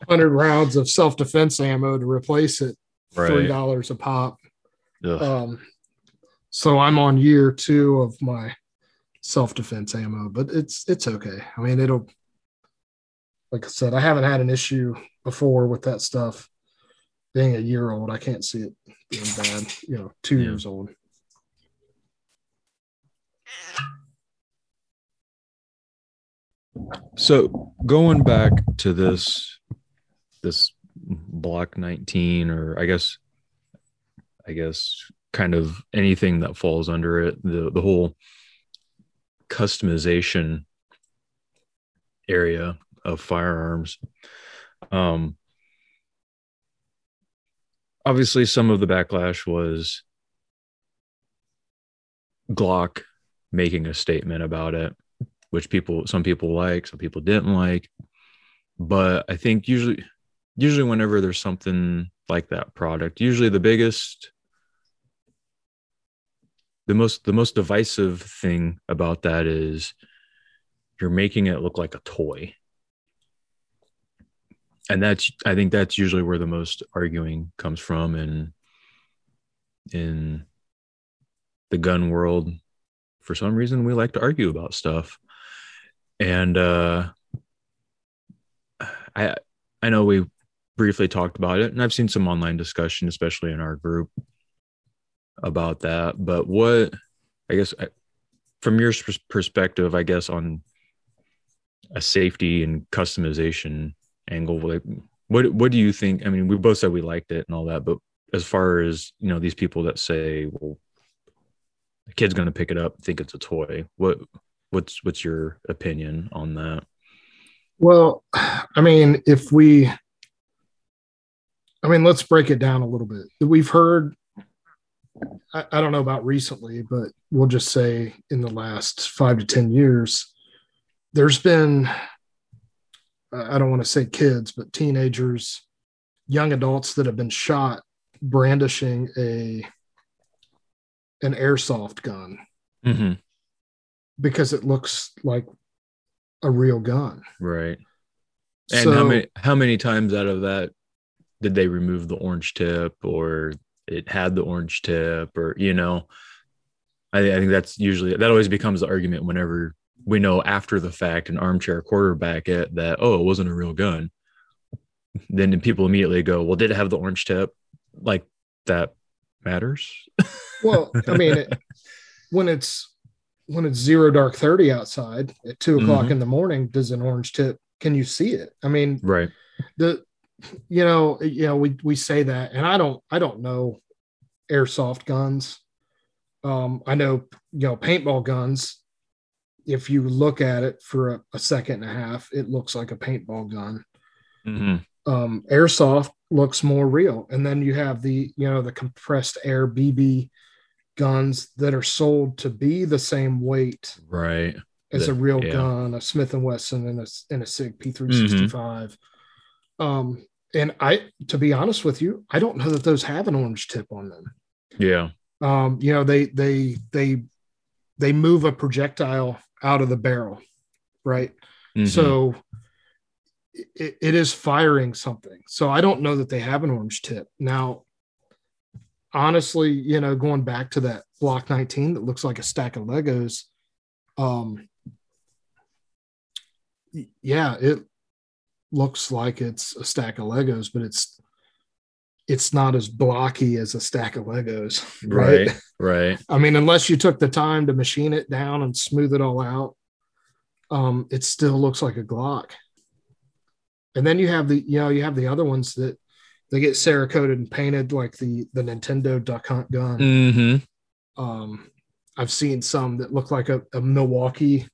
hundred rounds of self-defense ammo to replace it. Right. three dollars a pop. Ugh. Um, so I'm on year two of my self-defense ammo, but it's, it's okay. I mean, it'll, like I said, I haven't had an issue before with that stuff being a year old. I can't see it being bad, you know, two yeah. years old. So going back to this, this Block nineteen, or I guess, I guess kind of anything that falls under it, the, the whole customization area of firearms. Um, obviously some of the backlash was Glock making a statement about it, which people, some people like, some people didn't like. But I think usually, usually whenever there's something like that product, usually the biggest, the most, the most divisive thing about that is you're making it look like a toy. And that's, I think that's usually where the most arguing comes from in, in the gun world. For some reason, we like to argue about stuff. And uh, I I know we briefly talked about it, and I've seen some online discussion, especially in our group, about that. But what, I guess, I, from your perspective, I guess, on a safety and customization angle, like, what what do you think? I mean, we both said we liked it and all that, but as far as, you know, these people that say, well, the kid's going to pick it up, think it's a toy. What what's what's your opinion on that? Well, I mean, if we, I mean, let's break it down a little bit. We've heard, I, I don't know about recently, but we'll just say in the last five to ten years, there's been, I don't want to say kids, but teenagers, young adults that have been shot brandishing a an airsoft gun mm-hmm. because it looks like a real gun. Right. And so, how many, how many times out of that did they remove the orange tip, or it had the orange tip, or, you know, I, I think that's usually, that always becomes the argument whenever we know after the fact an armchair quarterback at that, oh, it wasn't a real gun. Then people immediately go, well, did it have the orange tip? Like that matters. Well, I mean, it, when it's when it's zero dark thirty outside at two o'clock mm-hmm. in the morning, does an orange tip? Can you see it? I mean, right? The you know you know we we say that, and I don't I don't know airsoft guns. Um, I know you know paintball guns. If you look at it for a, a second and a half, it looks like a paintball gun. Mm-hmm. Um, airsoft looks more real, and then you have the you know the compressed air B B guns that are sold to be the same weight, right, as the, a real yeah. gun, a Smith and Wesson, and a and a SIG P three sixty-five. Mm-hmm. Um, and I, to be honest with you, I don't know that those have an orange tip on them. Yeah. Um, you know they they they they move a projectile out of the barrel, right? Mm-hmm. So. It, it is firing something. So I don't know that they have an orange tip. Now, honestly, you know, going back to that Block nineteen that looks like a stack of Legos. Um, yeah, it looks like it's a stack of Legos, but it's, it's not as blocky as a stack of Legos. Right. Right. right. I mean, unless you took the time to machine it down and smooth it all out, um, it still looks like a Glock. And then you have the, you know, you have the other ones that they get Cerakoted and painted, like the the Nintendo Duck Hunt gun. Mm-hmm. Um, I've seen some that look like a, a Milwaukee,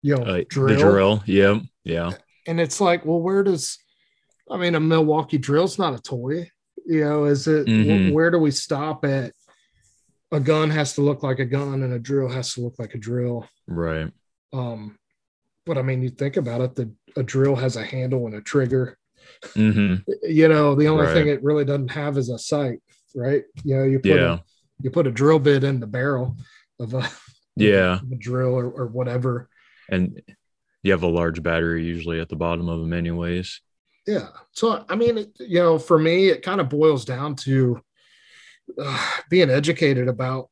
you know, uh, drill. The drill, yeah, yeah. And it's like, well, where does, I mean, a Milwaukee drill's not a toy, you know? Is it? Mm-hmm. Where do we stop at? A gun has to look like a gun, and a drill has to look like a drill, right? Um. But I mean, you think about it, the, a drill has a handle and a trigger. Mm-hmm. You know, the only right. thing it really doesn't have is a sight, right? You know, you put, yeah. a, you put a drill bit in the barrel of a, yeah. of a drill or, or whatever. And you have a large battery usually at the bottom of them anyways. Yeah. So, I mean, it, you know, for me, it kind of boils down to uh, being educated about,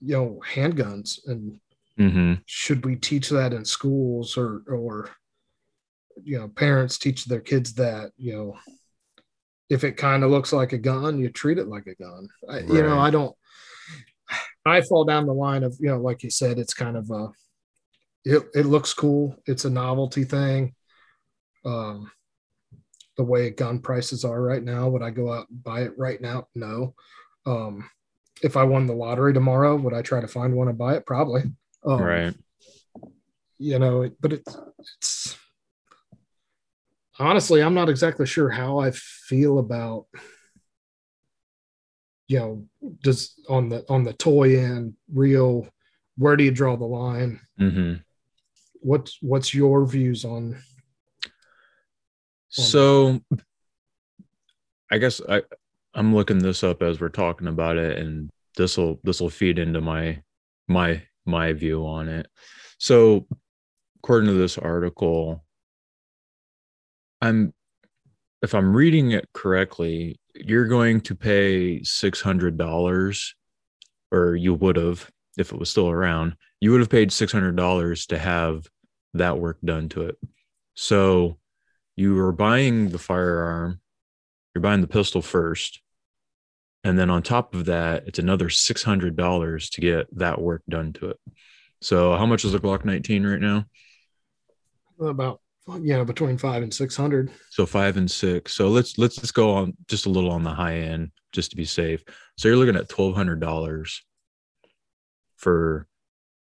you know, handguns and mm-hmm. should we teach that in schools or, or, you know, parents teach their kids that, you know, if it kind of looks like a gun, you treat it like a gun. I, right. You know, I don't, I fall down the line of, you know, like you said, it's kind of a, it, it looks cool. It's a novelty thing. Um, the way gun prices are right now, would I go out and buy it right now? No. Um, if I won the lottery tomorrow, would I try to find one and buy it? Probably. Um, right. You know, but it's, it's honestly, I'm not exactly sure how I feel about, you know, does on the, on the toy end, real, where do you draw the line? Mm-hmm. What's, what's your views on, So I guess I, I'm looking this up as we're talking about it, and this will this will feed into my my my view on it. So according to this article, I'm if I'm reading it correctly, you're going to pay six hundred dollars, or you would have if it was still around, you would have paid six hundred dollars to have that work done to it. So you are buying the firearm, you're buying the pistol first, and then on top of that, it's another six hundred dollars to get that work done to it. So how much is a Glock nineteen right now? About, yeah, between five and six hundred. So five and six. So let's let's just go on just a little on the high end, just to be safe. So you're looking at twelve hundred dollars for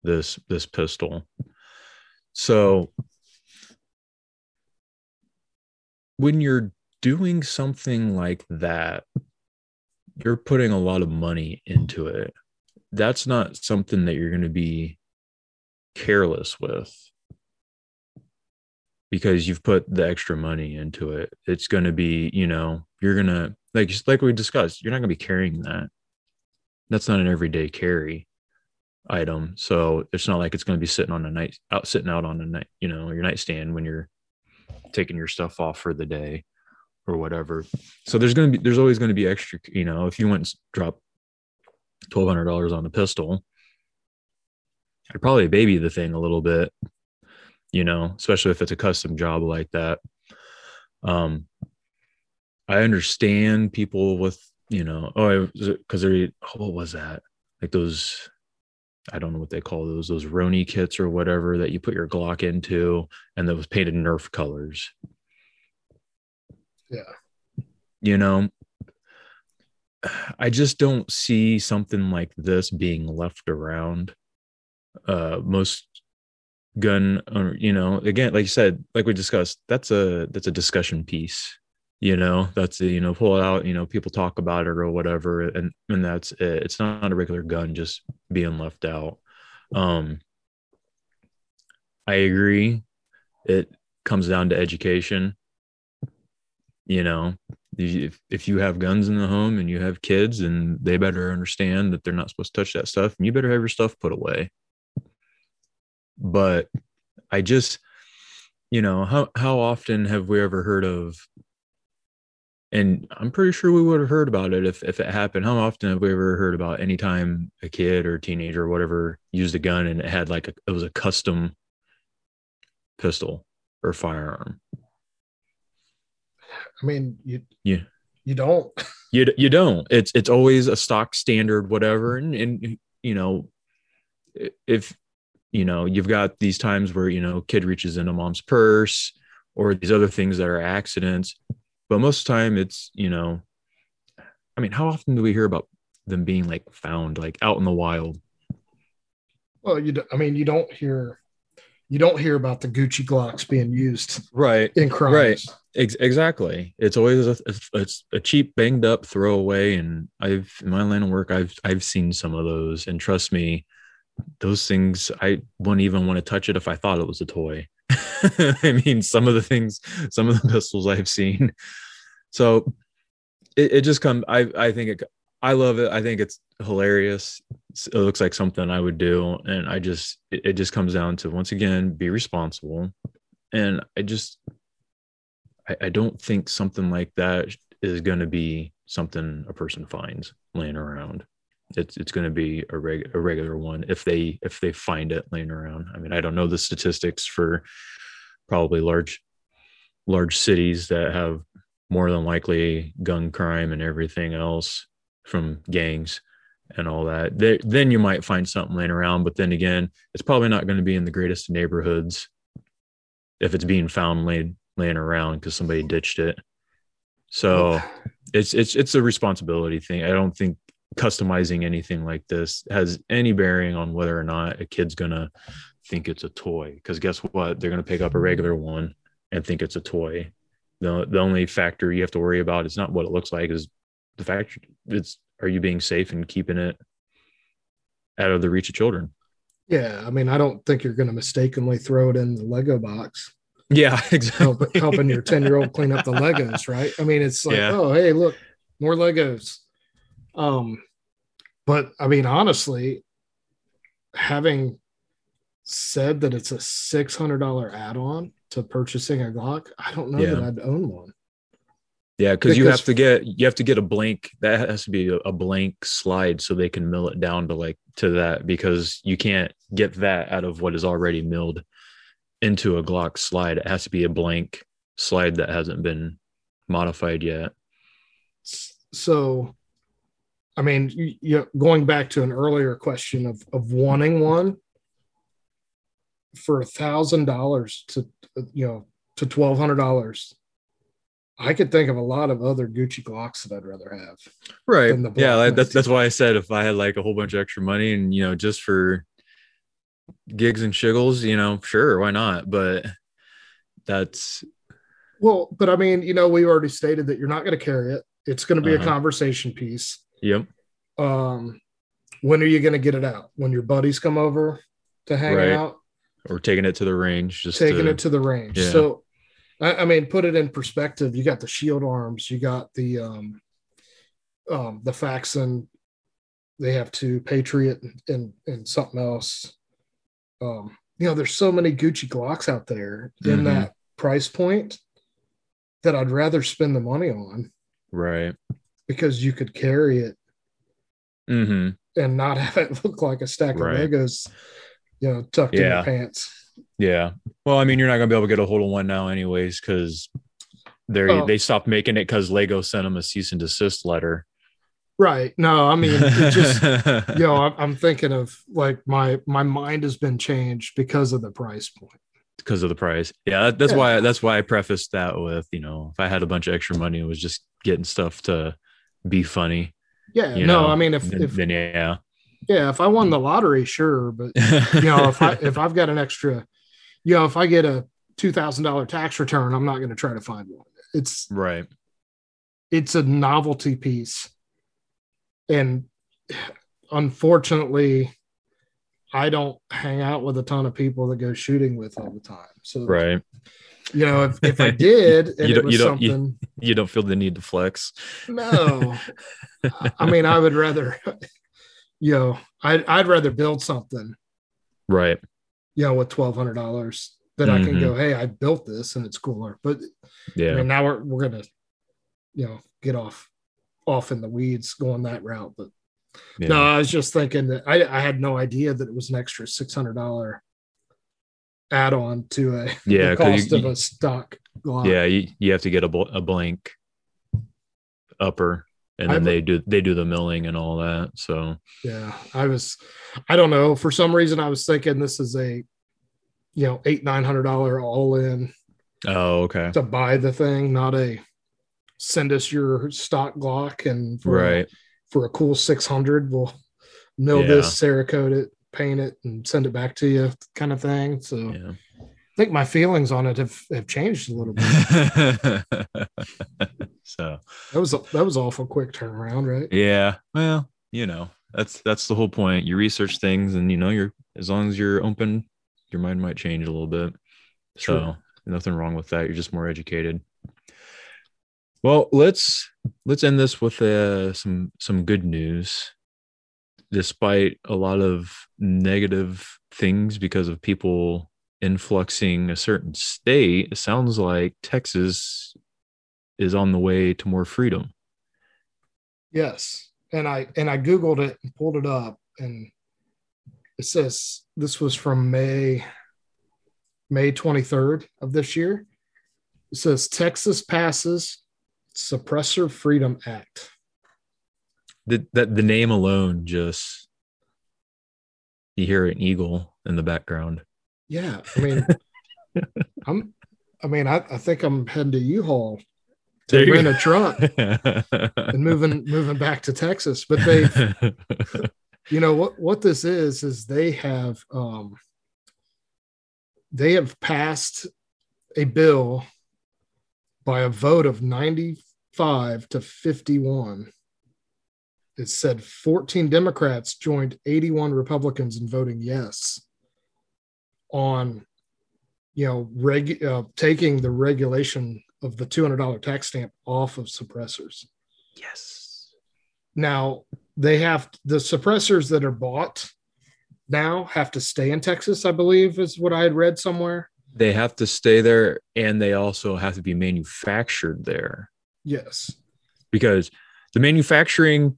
this this pistol. So when you're doing something like that, you're putting a lot of money into it. That's not something that you're going to be careless with because you've put the extra money into it. It's going to be, you know, you're going to, like, like we discussed, you're not going to be carrying that. That's not an everyday carry item. So it's not like it's going to be sitting on a night out, sitting out on a night, you know, your nightstand when you're taking your stuff off for the day or whatever. So there's going to be, there's always going to be extra, you know, if you went and dropped twelve hundred dollars on the pistol, I'd probably baby the thing a little bit, you know, especially if it's a custom job like that. Um, I understand people with, you know, oh, because they're, oh, what was that? Like those, I don't know what they call those, those Roni kits or whatever that you put your Glock into and that was painted Nerf colors. Yeah. You know, I just don't see something like this being left around. Uh, most gun, or, you know, again, like you said, like we discussed, that's a, that's a discussion piece, you know, that's a, you know, pull it out, you know, people talk about it or whatever. And, and that's it. It's not a regular gun just being left out. Um, I agree. It comes down to education. You know, if, if you have guns in the home and you have kids, and they better understand that they're not supposed to touch that stuff, and you better have your stuff put away. But I just, you know, how, how often have we ever heard of, and I'm pretty sure we would have heard about it if, if it happened. How often have we ever heard about any time a kid or teenager or whatever used a gun and it had like a, it was a custom pistol or firearm? I mean, you yeah. you don't you you don't. It's it's always a stock standard whatever, and and you know, if you know you've got these times where you know kid reaches into mom's purse or these other things that are accidents. But most of the time it's, you know, I mean, how often do we hear about them being like found like out in the wild? Well, you, do, I mean, you don't hear, you don't hear about the Gucci Glocks being used. Right. In crimes. Right. Ex- exactly. It's always a, it's a cheap banged up throwaway. And I've, in my line of work, I've, I've seen some of those, and trust me, those things, I wouldn't even want to touch it if I thought it was a toy. I mean, some of the things, some of the pistols I've seen. So it, it just comes, I I think it, I love it. I think it's hilarious. It looks like something I would do. And I just, it just comes down to, once again, be responsible. And I just, I, I don't think something like that is going to be something a person finds laying around. It's it's going to be a, reg, a regular one if they if they find it laying around. I mean, I don't know the statistics for probably large large cities that have more than likely gun crime and everything else from gangs and all that. They, then you might find something laying around, but then again, it's probably not going to be in the greatest neighborhoods if it's being found laying laying around because somebody ditched it. So it's it's it's a responsibility thing. I don't think customizing anything like this has any bearing on whether or not a kid's gonna think it's a toy, because guess what, they're gonna pick up a regular one and think it's a toy. The, the only factor you have to worry about is not what it looks like, is the fact it's, are you being safe and keeping it out of the reach of children? Yeah, I mean, I don't think you're gonna mistakenly throw it in the Lego box. Yeah, exactly. Help, helping your ten year old clean up the Legos, right? I mean, it's like, yeah. Oh, hey, look, more Legos. Um, but I mean, honestly, having said that it's a six hundred dollars add-on to purchasing a Glock, I don't know yeah. that I'd own one. Yeah. Cause because you have to get, you have to get a blank. That has to be a, a blank slide so they can mill it down to like, to that, because you can't get that out of what is already milled into a Glock slide. It has to be a blank slide that hasn't been modified yet. So, I mean, you, you, going back to an earlier question of, of wanting one for a thousand dollars to, you know, to twelve hundred dollars, I could think of a lot of other Gucci Glocks that I'd rather have. Right. Yeah. That's, that's why I said, if I had like a whole bunch of extra money and, you know, just for gigs and shiggles, you know, sure, why not? But that's. Well, but I mean, you know, we already stated that you're not going to carry it. It's going to be uh-huh. a conversation piece. Yep. Um, when are you going to get it out? When your buddies come over to hang right. out? Or taking it to the range. Just Taking to, it to the range. Yeah. So, I, I mean, put it in perspective. You got the Shield Arms. You got the um, um, the Faxon. They have two, Patriot and, and, and something else. Um, you know, there's so many Gucci Glocks out there in mm-hmm. that price point that I'd rather spend the money on. Right. Because you could carry it mm-hmm. and not have it look like a stack right. of Legos, you know, tucked yeah. in your pants. Yeah. Well, I mean, you're not going to be able to get a hold of one now anyways, because they oh. they stopped making it because Lego sent them a cease and desist letter. Right. No, I mean, it just, you know, I'm, I'm thinking of like my, my mind has been changed because of the price point. Because of the price. Yeah. That, that's yeah. why, that's why I prefaced that with, you know, if I had a bunch of extra money, it was just getting stuff to be funny. Yeah. No, know, I mean, if, then, if, then yeah. Yeah. If I won the lottery, sure. But, you know, if I, if I've got an extra, you know, if I get a two thousand dollars tax return, I'm not going to try to find one. It's right. It's a novelty piece. And unfortunately, I don't hang out with a ton of people that go shooting with all the time. So, right. You know, if, if I did, and you don't, it was you don't, something. You, you don't feel the need to flex. No. I mean, I would rather, you know, I'd, I'd rather build something. Right. You know, with twelve hundred dollars that mm-hmm. I can go, hey, I built this and it's cooler. But yeah, I mean, now we're, we're going to, you know, get off. off in the weeds going that route, but yeah. no, I was just thinking that I, I had no idea that it was an extra six hundred dollars add-on to a yeah, the cost you, of a stock Glock. Yeah, you, you have to get a, bl- a blank upper, and then I, they do they do the milling and all that. So yeah, I was, I don't know, for some reason I was thinking this is a, you know, eight nine hundred dollar all in. Oh, okay. To buy the thing, not a. Send us your stock Glock and for, right. for a cool six hundred, we'll mill yeah. this, Cerakote it, paint it, and send it back to you kind of thing. So yeah. I think my feelings on it have, have changed a little bit. So that was, that was awful quick turnaround, right? Yeah. Well, you know, that's, that's the whole point. You research things and, you know, you're, as long as you're open, your mind might change a little bit. Sure. So nothing wrong with that. You're just more educated. Well, let's let's end this with uh, some some good news. Despite a lot of negative things because of people influxing a certain state, it sounds like Texas is on the way to more freedom. Yes. And I and I Googled it and pulled it up, and it says this was from May May twenty-third of this year. It says Texas passes Suppressor Freedom Act. The, that the name alone, just you hear an eagle in the background. Yeah, I mean, I'm. I mean, I, I think I'm heading to U-Haul to rent a truck and moving moving back to Texas. But they, you know what what this is is they have um, they have passed a bill by a vote of ninety-five to fifty-one. It said fourteen Democrats joined eighty-one Republicans in voting yes on, you know, reg, uh, taking the regulation of the two hundred dollars tax stamp off of suppressors. Yes. Now, they have the suppressors that are bought now have to stay in Texas, I believe, is what I had read somewhere. They have to stay there, and they also have to be manufactured there. Yes. Because the manufacturing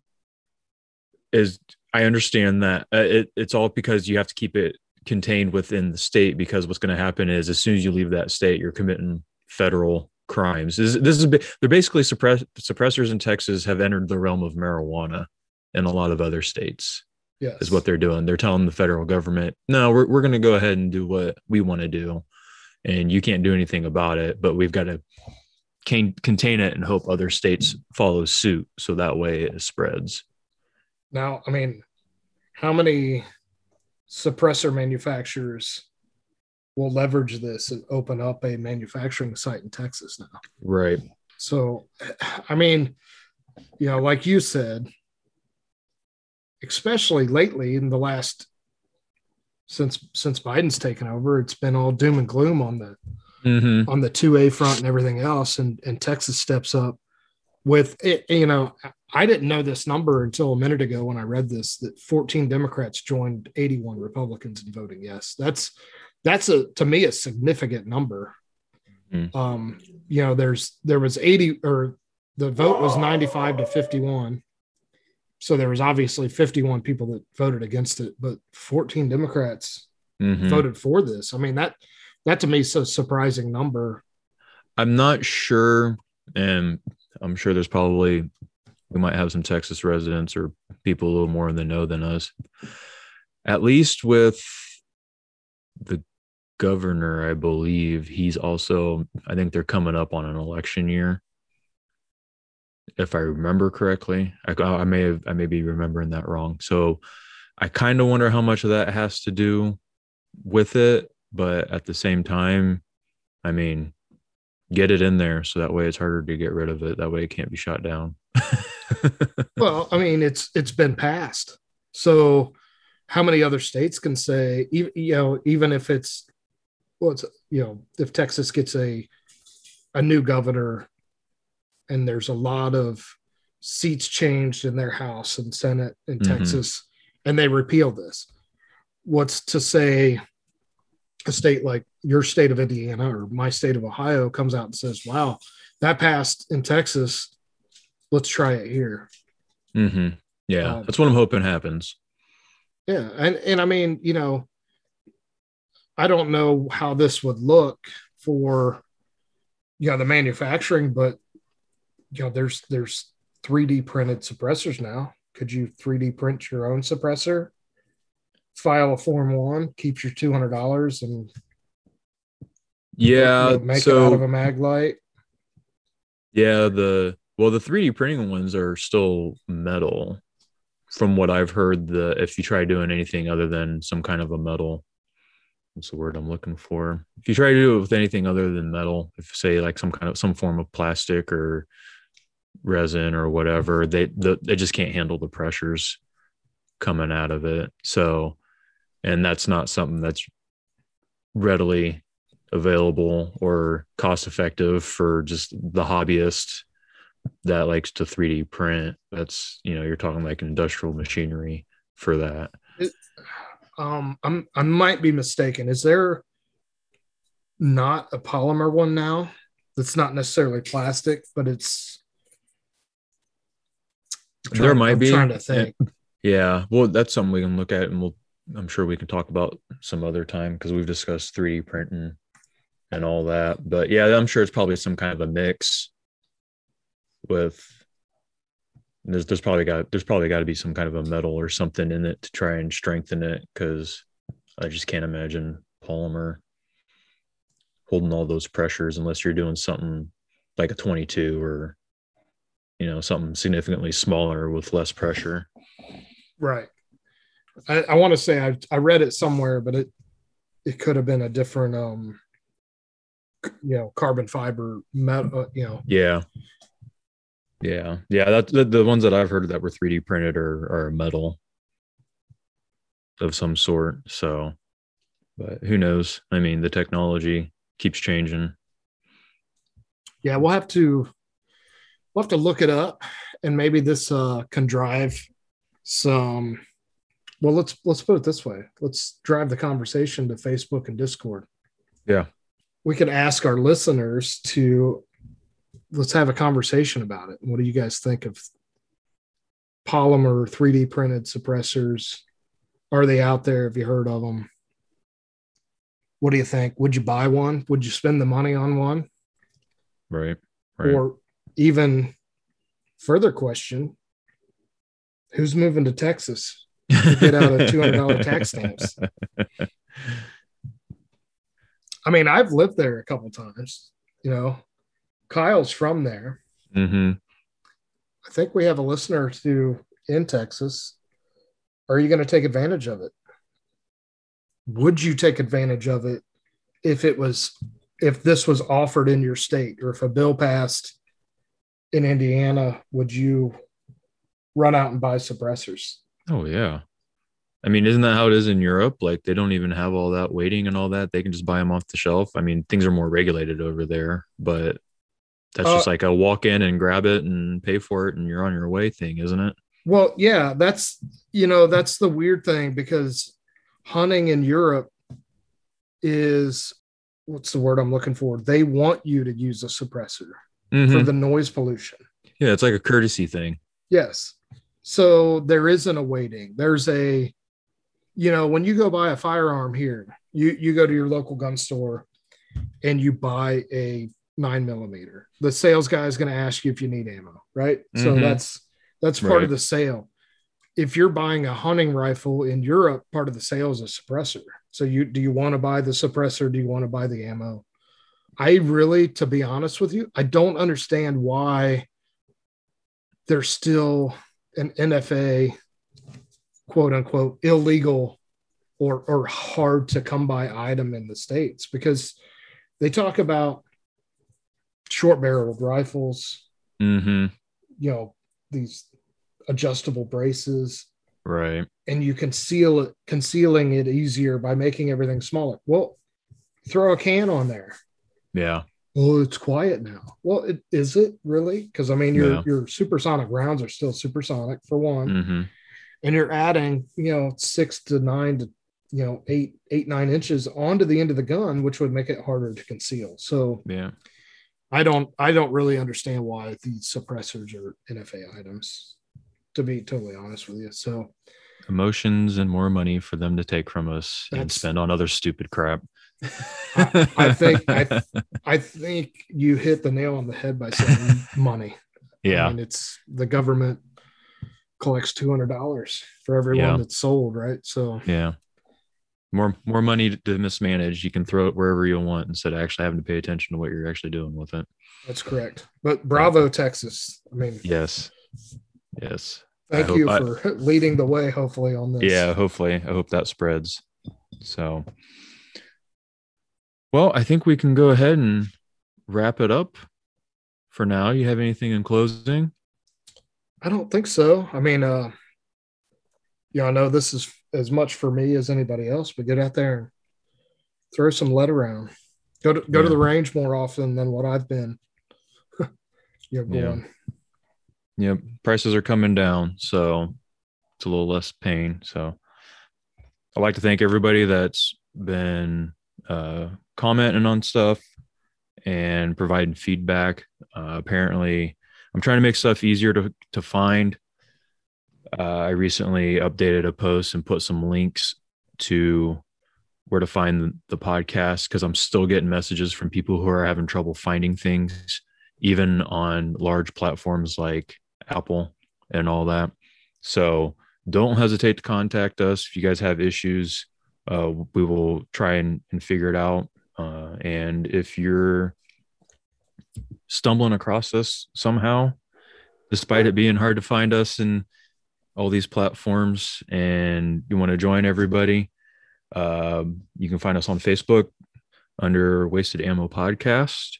is, I understand that uh, it, it's all because you have to keep it contained within the state, because what's going to happen is as soon as you leave that state, you're committing federal crimes. This, this is they're basically suppress, suppressors in Texas have entered the realm of marijuana in a lot of other states. Yes. Is what they're doing. They're telling the federal government, no, we're we're going to go ahead and do what we want to do, and you can't do anything about it, but we've got to can, contain it and hope other states follow suit, so that way it spreads. Now, I mean, how many suppressor manufacturers will leverage this and open up a manufacturing site in Texas now? Right. So, I mean, you know, like you said, especially lately in the last, since since Biden's taken over, it's been all doom and gloom on the mm-hmm. on the two A front and everything else, and, and Texas steps up with it, you know. I didn't know this number until a minute ago when I read this, that fourteen Democrats joined eighty-one Republicans in voting yes. That's, that's a, to me, a significant number. Mm. Um, you know, there's, there was eighty, or the vote was ninety-five to fifty-one. So there was obviously fifty-one people that voted against it, but fourteen Democrats mm-hmm. voted for this. I mean, that, that to me is a surprising number. I'm not sure. And I'm sure there's probably, we might have some Texas residents or people a little more in the know than us. At least with the governor, I believe he's also, I think they're coming up on an election year, if I remember correctly. I, I may have, I may be remembering that wrong. So I kind of wonder how much of that has to do with it, but at the same time, I mean, get it in there so that way it's harder to get rid of it. That way it can't be shot down. Well, I mean, it's it's been passed. So how many other states can say, you know, even if it's, well, it's, you know, if Texas gets a a new governor and there's a lot of seats changed in their House and Senate in mm-hmm. Texas, and they repeal this, what's to say a state like your state of Indiana or my state of Ohio comes out and says, wow, that passed in Texas, let's try it here. Mm-hmm. Yeah. Um, that's what I'm hoping happens. Yeah. And, and I mean, you know, I don't know how this would look for, you know, the manufacturing, but you know, there's, there's three D printed suppressors now. Could you three D print your own suppressor, file a form one, keep your two hundred dollars and yeah, you know, make so, it out of a mag light. Yeah. The, Well, the three D printing ones are still metal, from what I've heard. The if you try doing anything other than some kind of a metal, what's the word I'm looking for? If you try to do it with anything other than metal, if say like some kind of some form of plastic or resin or whatever, they the, they just can't handle the pressures coming out of it. So, and that's not something that's readily available or cost effective for just the hobbyist that likes to three D print. That's, you know, you're talking like industrial machinery for that. It, um, I'm, I might be mistaken. Is there not a polymer one now that's not necessarily plastic, but it's... I'm there trying, might I'm be. Trying to think. Yeah. Well, that's something we can look at, and we'll, I'm sure we can talk about some other time, because we've discussed three D printing and all that. But yeah, I'm sure it's probably some kind of a mix with, there's, there's probably got, there's probably got to be some kind of a metal or something in it to try and strengthen it, because I just can't imagine polymer holding all those pressures unless you're doing something like a twenty-two or, you know, something significantly smaller with less pressure. Right. I, I want to say I I read it somewhere, but it it could have been a different, um, you know, carbon fiber metal, you know. Yeah. Yeah. Yeah. That, the, the ones that I've heard that were three D printed are, are metal of some sort. So, but who knows? I mean, the technology keeps changing. Yeah. We'll have to, we'll have to look it up, and maybe this uh, can drive some. Well, let's let's put it this way. Let's drive the conversation to Facebook and Discord. Yeah. We could ask our listeners to, let's have a conversation about it. What do you guys think of polymer three D printed suppressors? Are they out there? Have you heard of them? What do you think? Would you buy one? Would you spend the money on one? Right. Right. Or even further question, who's moving to Texas? To get out of two hundred dollars tax stamps. I mean, I've lived there a couple times. You know, Kyle's from there. Mm-hmm. I think we have a listener or two in Texas. Are you going to take advantage of it? Would you take advantage of it if it was, if this was offered in your state, or if a bill passed in Indiana? Would you run out and buy suppressors? Oh, yeah. I mean, isn't that how it is in Europe? Like, they don't even have all that waiting and all that. They can just buy them off the shelf. I mean, things are more regulated over there, but that's uh, just like a walk in and grab it and pay for it and you're on your way thing, isn't it? Well, yeah, that's, you know, that's the weird thing, because hunting in Europe is, what's the word I'm looking for? They want you to use a suppressor mm-hmm. for the noise pollution. Yeah, it's like a courtesy thing. Yes. So there isn't a waiting. There's a, you know, when you go buy a firearm here, you, you go to your local gun store and you buy a nine millimeter. The sales guy is going to ask you if you need ammo, right? Mm-hmm. So that's that's part right. of the sale. If you're buying a hunting rifle in Europe, part of the sale is a suppressor. So you do you want to buy the suppressor? Do you want to buy the ammo? I really, to be honest with you, I don't understand why they're still an N F A, quote unquote, illegal or or hard to come by item in the States, because they talk about short barreled rifles, mm-hmm. you know, these adjustable braces, right? And you can seal it, concealing it easier by making everything smaller. Well, throw a can on there. Yeah. Well, it's quiet now. Well, it, is it really? Because I mean, your yeah. your supersonic rounds are still supersonic for one, mm-hmm. and you're adding, you know, six to nine to, you know, eight eight nine inches onto the end of the gun, which would make it harder to conceal. So yeah, I don't I don't really understand why these suppressors are N F A items, to be totally honest with you. So emotions and more money for them to take from us and spend on other stupid crap. I, I think I, I think you hit the nail on the head by saying money. Yeah, I mean, it's the government collects two hundred dollars for everyone yeah. that's sold, right? So yeah, more more money to, to mismanage. You can throw it wherever you want instead of actually having to pay attention to what you're actually doing with it. That's correct. But bravo, Texas. I mean, yes, yes. Thank you for I, leading the way. Hopefully on this. Yeah, hopefully. I hope that spreads. So. Well, I think we can go ahead and wrap it up for now. You have anything in closing? I don't think so. I mean, uh, you know, I know this is as much for me as anybody else, but get out there and throw some lead around. Go to, go yeah. to the range more often than what I've been. You're going. Yeah. Yep. Prices are coming down, so it's a little less pain. So I'd like to thank everybody that's been uh, commenting on stuff and providing feedback. Uh, apparently, I'm trying to make stuff easier to, to find. Uh, I recently updated a post and put some links to where to find the podcast, because I'm still getting messages from people who are having trouble finding things, even on large platforms like Apple and all that. So don't hesitate to contact us. If you guys have issues, uh, we will try and, and figure it out. Uh, and if you're stumbling across us somehow, despite it being hard to find us and all these platforms, and you want to join everybody, uh, you can find us on Facebook under Wasted Ammo Podcast.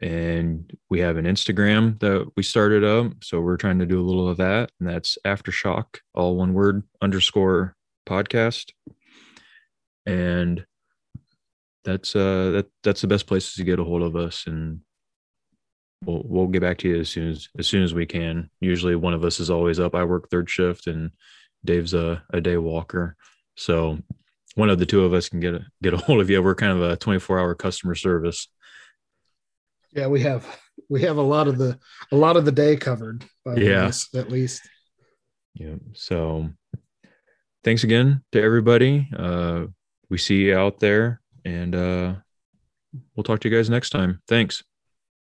And we have an Instagram that we started up, so we're trying to do a little of that, and that's Aftershock, all one word, underscore podcast. And that's uh that that's the best places to get a hold of us, and we'll we'll get back to you as soon as as soon as we can. Usually one of us is always up. I work third shift, and Dave's a, a day walker, so one of the two of us can get a, get a hold of you. We're kind of a twenty-four hour customer service. Yeah, we have we have a lot of the a lot of the day covered. By yeah, least, at least. Yeah. So, thanks again to everybody. Uh, we see you out there, and uh, we'll talk to you guys next time. Thanks.